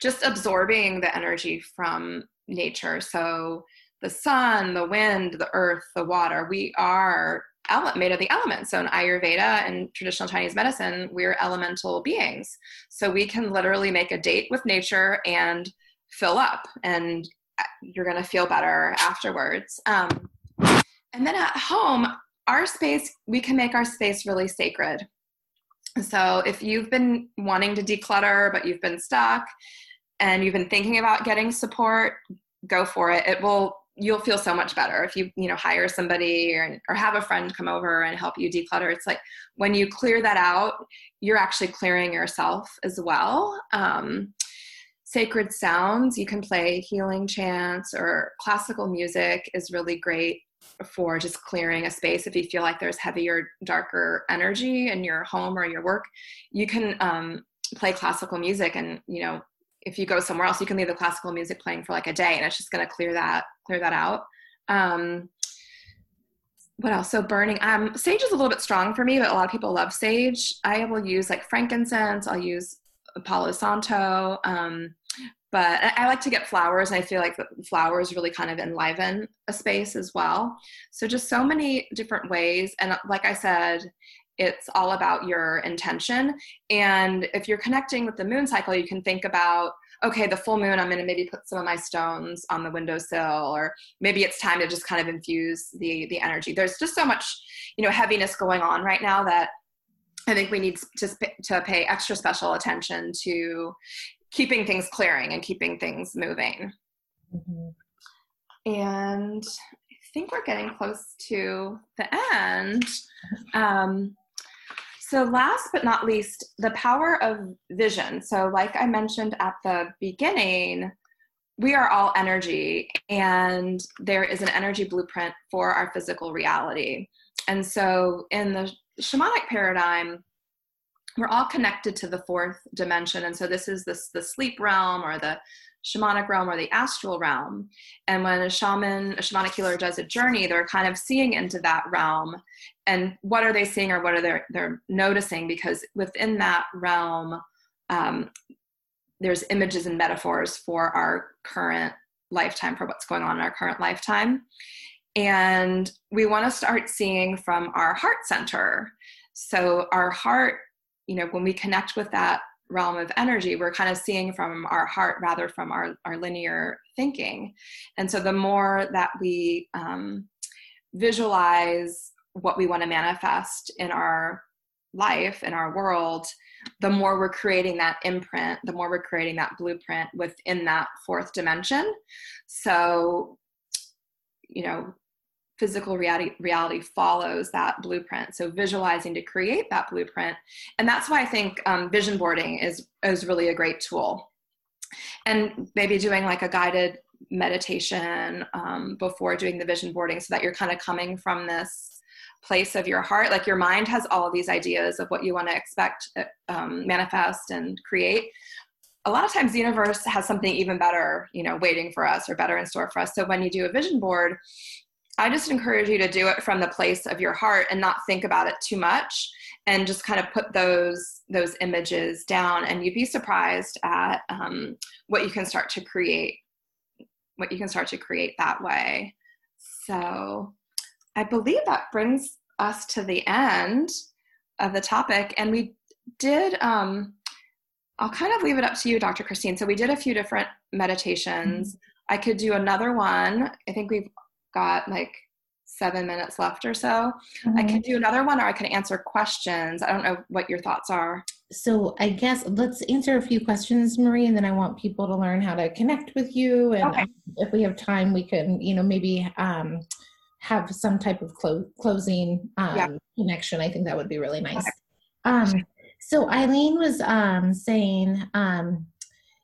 just absorbing the energy from nature. So the sun, the wind, the earth, the water. We are ele- made of the elements. So in Ayurveda and traditional Chinese medicine, we're elemental beings. So we can literally make a date with nature and fill up, and you're going to feel better afterwards. Um, and then at home, our space, we can make our space really sacred. So if you've been wanting to declutter, but you've been stuck and you've been thinking about getting support, go for it. It will, you'll feel so much better if you, you know, hire somebody or, or have a friend come over and help you declutter. It's like when you clear that out, you're actually clearing yourself as well. Um, sacred sounds, you can play healing chants or classical music is really great for just clearing a space. If you feel like there's heavier, darker energy in your home or your work, you can um, play classical music. And, you know, if you go somewhere else, you can leave the classical music playing for like a day, and it's just going to clear that, clear that out. Um, what else? So burning, um, sage is a little bit strong for me, but a lot of people love sage. I will use like frankincense. I'll use Palo Santo. Um, But I like to get flowers, and I feel like flowers really kind of enliven a space as well. So just so many different ways. And like I said, it's all about your intention. And if you're connecting with the moon cycle, you can think about, okay, the full moon, I'm going to maybe put some of my stones on the windowsill, or maybe it's time to just kind of infuse the the energy. There's just so much, you know, heaviness going on right now that I think we need to sp- to pay extra special attention to keeping things clearing and keeping things moving. Mm-hmm. And I think we're getting close to the end. Um, so last but not least, the power of vision. So like I mentioned at the beginning, we are all energy, and there is an energy blueprint for our physical reality. And so in the shamanic paradigm, we're all connected to the fourth dimension. And so this is this, the sleep realm, or the shamanic realm, or the astral realm. And when a shaman, a shamanic healer does a journey, they're kind of seeing into that realm. And what are they seeing, or what are they they're noticing? Because within that realm, um, there's images and metaphors for our current lifetime, for what's going on in our current lifetime. And we want to start seeing from our heart center. So our heart, you know, when we connect with that realm of energy, we're kind of seeing from our heart rather from our, our linear thinking. And so the more that we um, visualize what we want to manifest in our life, in our world, the more we're creating that imprint, the more we're creating that blueprint within that fourth dimension. So, you know, physical reality, reality follows that blueprint. So visualizing to create that blueprint. And that's why I think um, vision boarding is, is really a great tool. And maybe doing like a guided meditation um, before doing the vision boarding, so that you're kind of coming from this place of your heart. Like your mind has all these ideas of what you want to expect, um, manifest and create. A lot of times the universe has something even better, you know, waiting for us, or better in store for us. So when you do a vision board, I just encourage you to do it from the place of your heart and not think about it too much, and just kind of put those those images down, and you'd be surprised at um, what you can start to create, what you can start to create that way. So I believe that brings us to the end of the topic. And we did, um, I'll kind of leave it up to you, Doctor Christine. So we did a few different meditations. Mm-hmm. I could do another one. I think we've got like seven minutes left or so. Mm-hmm. I can do another one, or I can answer questions. I don't know what your thoughts are. So I guess let's answer a few questions, Marie, and then I want people to learn how to connect with you. And okay, if we have time, we can, you know, maybe um, have some type of clo- closing um, yeah. connection. I think that would be really nice. Okay. Um, so Eileen was um, saying, um,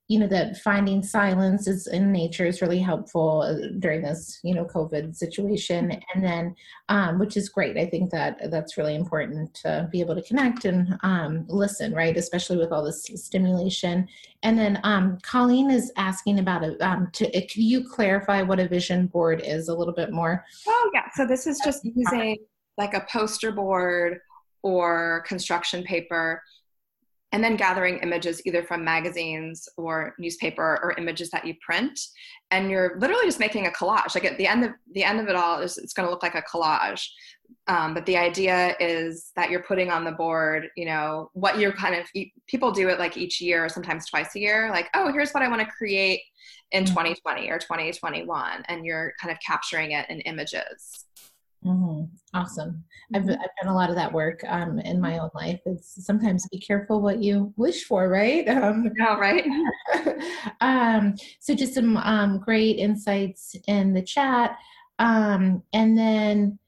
you know, that finding silence is in nature is really helpful during this, you know, COVID situation. And then, um, which is great. I think that that's really important to be able to connect and um, listen, right? Especially with all this stimulation. And then um, Colleen is asking about, a, um, to, can you clarify what a vision board is a little bit more? Oh yeah. So this is just using like a poster board or construction paper and then gathering images either from magazines or newspaper or images that you print. And you're literally just making a collage. Like at the end of the end of it all, is it's going to look like a collage. Um, but the idea is that you're putting on the board, you know, what you're kind of, people do it like each year, sometimes twice a year, like, oh, here's what I want to create in twenty twenty or twenty twenty-one. And you're kind of capturing it in images. Mm-hmm. Awesome. I've, I've done a lot of that work um, in my own life. It's sometimes be careful what you wish for, right? Um, yeah, right. um, so just some um, great insights in the chat. Um, and then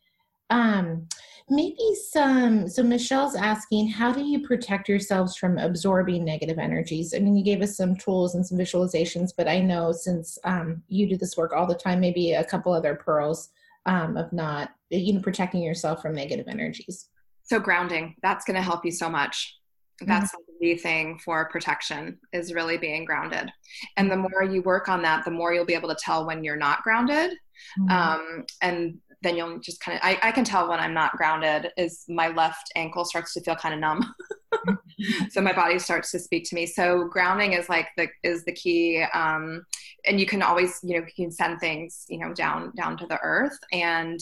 um, maybe some, so Michelle's asking, how do you protect yourselves from absorbing negative energies? I mean, you gave us some tools and some visualizations, but I know since um, you do this work all the time, maybe a couple other pearls Um, of not, you know, protecting yourself from negative energies. So grounding, that's going to help you so much. That's mm-hmm. the thing for protection, is really being grounded. And the more you work on that, the more you'll be able to tell when you're not grounded. Mm-hmm. Um, and then you'll just kind of, I, I can tell when I'm not grounded is my left ankle starts to feel kind of numb. So my body starts to speak to me. So grounding is like the, is the key. Um, and you can always, you know, you can send things, you know, down, down to the earth. And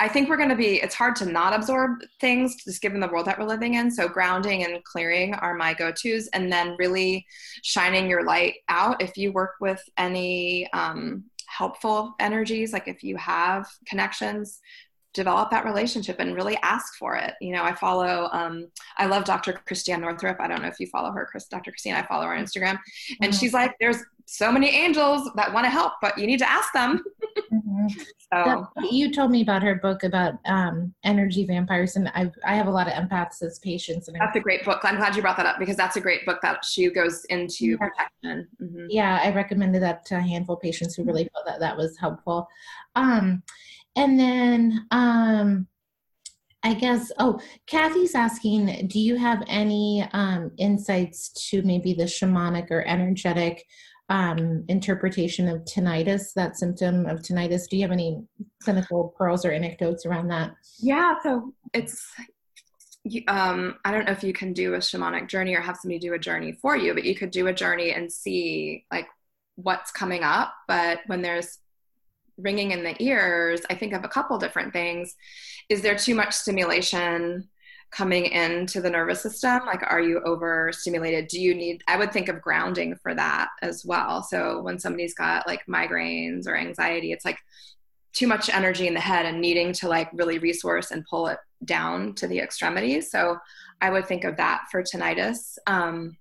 I think we're going to be, it's hard to not absorb things just given the world that we're living in. So grounding and clearing are my go-tos, and then really shining your light out. If you work with any, um, helpful energies, like if you have connections, develop that relationship and really ask for it. You know, I follow, um, I love Doctor Christiane Northrup. I don't know if you follow her, Chris, Doctor Christine, I follow her on Instagram. And mm-hmm. she's like, there's so many angels that want to help, but you need to ask them. Mm-hmm. So that, you told me about her book about um, energy vampires. And I've, I have a lot of empaths as patients. And that's a great book. I'm glad you brought that up, because that's a great book that she goes into yeah. protection. Mm-hmm. Yeah. I recommended that to a handful of patients who really felt that that was helpful. Um, And then, um, I guess, oh, Kathy's asking, do you have any um, insights to maybe the shamanic or energetic um, interpretation of tinnitus, that symptom of tinnitus? Do you have any clinical pearls or anecdotes around that? Yeah, so it's, um, I don't know if you can do a shamanic journey or have somebody do a journey for you, but you could do a journey and see like what's coming up. But when there's ringing in the ears, I think of a couple different things. Is there too much stimulation coming into the nervous system? Like, are you overstimulated? Do you need, I would think of grounding for that as well. So when somebody's got like migraines or anxiety, it's like too much energy in the head and needing to like really resource and pull it down to the extremities. So I would think of that for tinnitus. Um,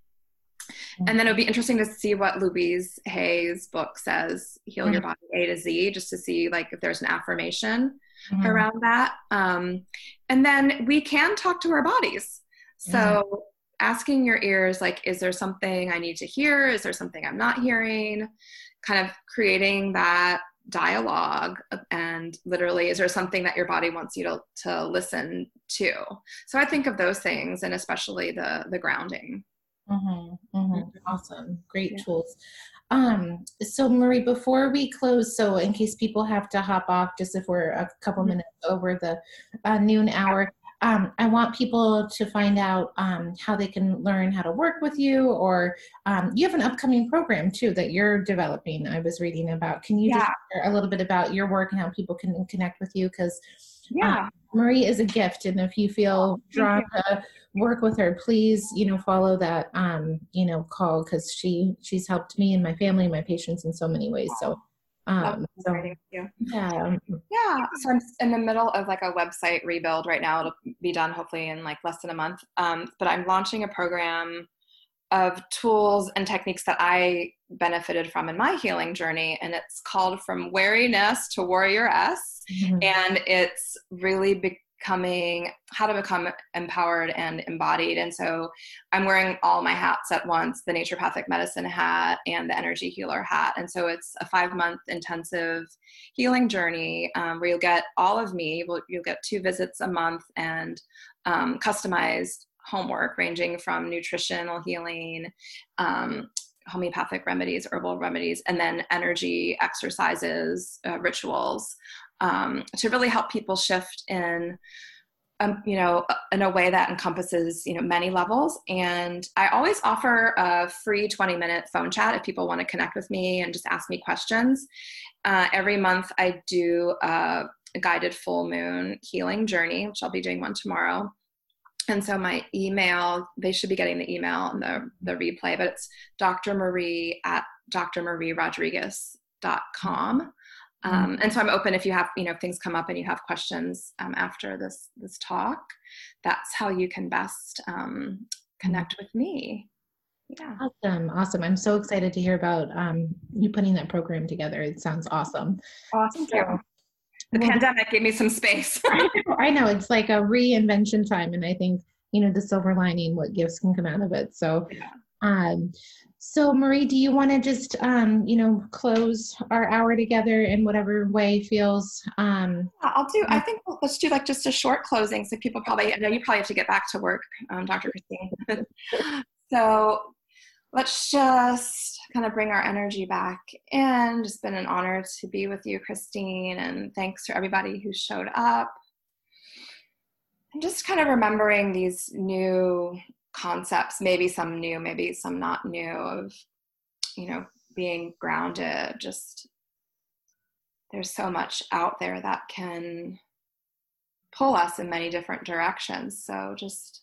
And then it would be interesting to see what Louise Hay's book says, Heal mm-hmm. Your Body A to Z, just to see like if there's an affirmation mm-hmm. around that. Um, and then we can talk to our bodies. So mm-hmm. asking your ears, like, is there something I need to hear? Is there something I'm not hearing? Kind of creating that dialogue, and literally, is there something that your body wants you to, to listen to? So I think of those things, and especially the the grounding. Mm-hmm, mm-hmm. Awesome. Great yeah. tools. Um, so Marie, before we close, so in case people have to hop off, just if we're a couple mm-hmm. minutes over the uh, noon hour, um, I want people to find out um, how they can learn how to work with you, or um, you have an upcoming program too that you're developing. I was reading about. Can you yeah. just share a little bit about your work and how people can connect with you? Because yeah, um, Marie is a gift, and if you feel drawn to work with her, please, you know, follow that, um, you know, call, because she she's helped me and my family and my patients in so many ways. So, um, so yeah, yeah. So I'm in the middle of like a website rebuild right now. It'll be done hopefully in like less than a month. Um, but I'm launching a program of tools and techniques that I benefited from in my healing journey. And it's called From Weariness to Warrioress. Mm-hmm. And it's really becoming how to become empowered and embodied. And so I'm wearing all my hats at once, the naturopathic medicine hat and the energy healer hat. And so it's a five month intensive healing journey um, where you'll get all of me. You'll get two visits a month and um, customized homework ranging from nutritional healing, um, homeopathic remedies, herbal remedies, and then energy exercises, uh, rituals, um, to really help people shift in um, you know, in a way that encompasses, you know, many levels. And I always offer a free twenty minute phone chat if people want to connect with me and just ask me questions. Uh, every month I do a, a guided full moon healing journey, which I'll be doing one tomorrow. And so my email, they should be getting the email and the, the replay, but it's D R Marie at D R Marie Rodriguez dot com. Um, and so I'm open if you have, you know, things come up and you have questions um, after this, this talk. That's how you can best um, connect with me. Yeah. Awesome. Awesome. I'm so excited to hear about um, you putting that program together. It sounds awesome. Awesome. So, the well, pandemic gave me some space. I know, I know. It's like a reinvention time. And I think, you know, the silver lining, what gifts can come out of it. So, yeah. um, So Marie, do you want to just, um, you know, close our hour together in whatever way feels? Um, yeah, I'll do, I think we'll, let's do like just a short closing. So people probably, I know you probably have to get back to work, um, Doctor Christine. So let's just kind of bring our energy back in. It's been an honor to be with you, Christine. And thanks to everybody who showed up. I'm just kind of remembering these new concepts, maybe some new, maybe some not new, of, you know, being grounded. Just there's so much out there that can pull us in many different directions. So just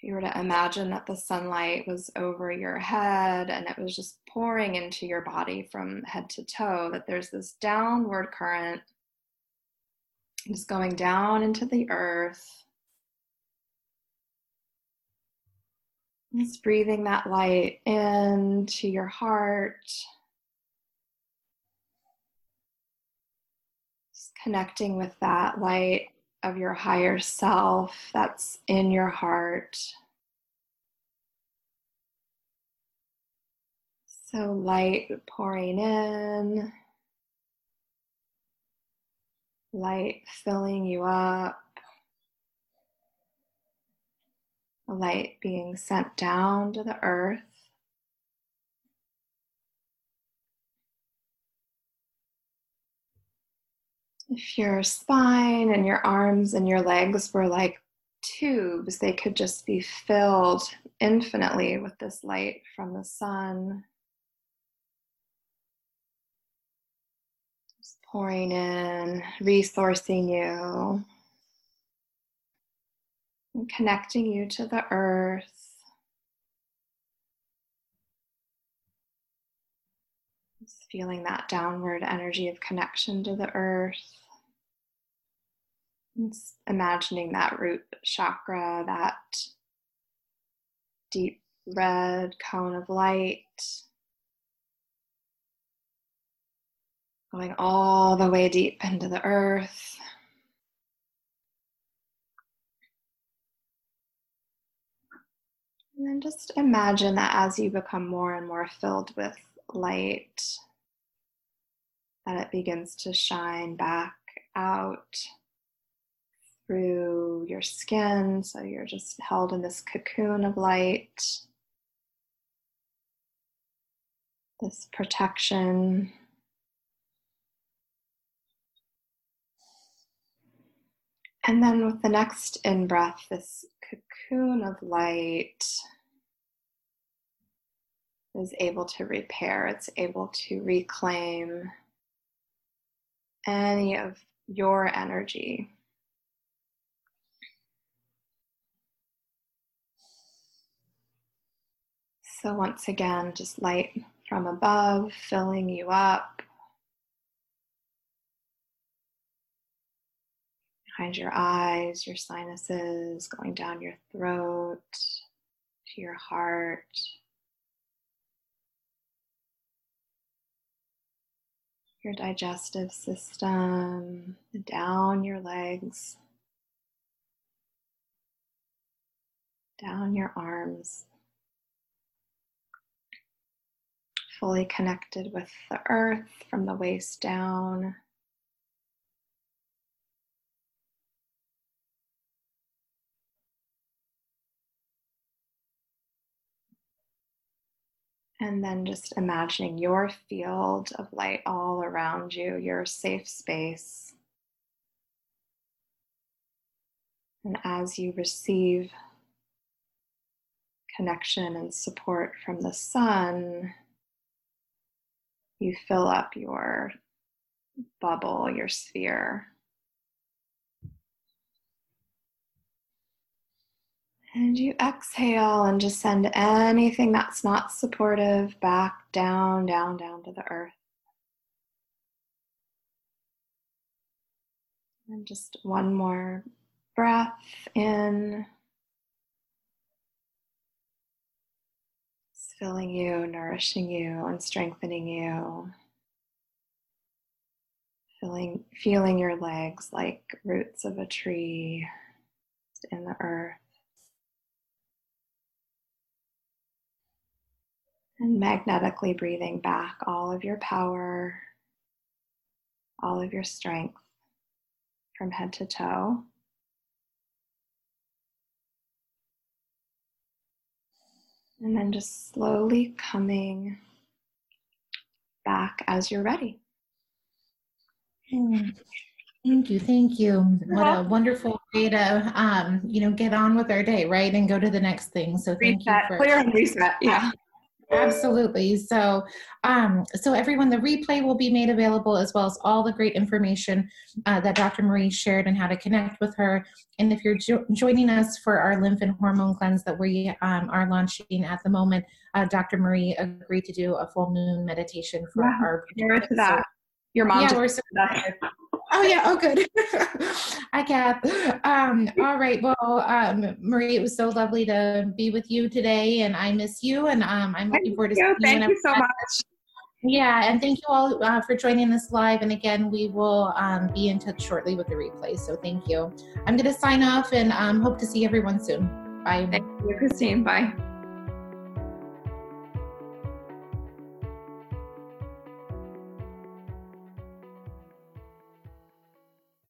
if you were to imagine that the sunlight was over your head and it was just pouring into your body from head to toe, that there's this downward current just going down into the earth. Just breathing that light into your heart. Just connecting with that light of your higher self that's in your heart. So light pouring in. Light filling you up. Light being sent down to the earth. If your spine and your arms and your legs were like tubes, they could just be filled infinitely with this light from the sun. Just pouring in, resourcing you. And connecting you to the earth, just feeling that downward energy of connection to the earth, just imagining that root chakra, that deep red cone of light, going all the way deep into the earth. And then just imagine that as you become more and more filled with light, that it begins to shine back out through your skin. So you're just held in this cocoon of light, this protection. And then with the next in-breath, this cocoon of light is able to repair, it's able to reclaim any of your energy. So once again, just light from above, filling you up. Behind your eyes, your sinuses, going down your throat, to your heart. Your digestive system, down your legs, down your arms. Fully connected with the earth from the waist down. And then just imagining your field of light all around you, your safe space, And as you receive connection and support from the sun, you fill up your bubble, your sphere. And you exhale and just send anything that's not supportive back down, down, down to the earth. And just one more breath in. It's filling you, nourishing you, and strengthening you. Feeling, feeling your legs like roots of a tree in the earth. And magnetically breathing back all of your power, all of your strength from head to toe. And then just slowly coming back as you're ready. Mm. Thank you, thank you. What a wonderful way to, um, you know, get on with our day, right? And go to the next thing. So thank reset, you for clear and reset, yeah. Absolutely. So, um, so everyone, the replay will be made available, as well as all the great information uh, that Doctor Marie shared and how to connect with her. And if you're jo- joining us for our lymph and hormone cleanse that we um, are launching at the moment, uh, Doctor Marie agreed to do a full moon meditation for wow, our. You're to that. Your mom. Yeah, we're so excited. Oh yeah. Oh, good. Hi, Kath. Um, all right. Well, um, Marie, it was so lovely to be with you today, and I miss you, and um, I'm looking forward to seeing you. Thank you so much. Yeah, and thank you all uh, for joining us live. And again, we will um, be in touch shortly with the replay. So thank you. I'm going to sign off, and um, hope to see everyone soon. Bye. Thank you, Christine. Bye.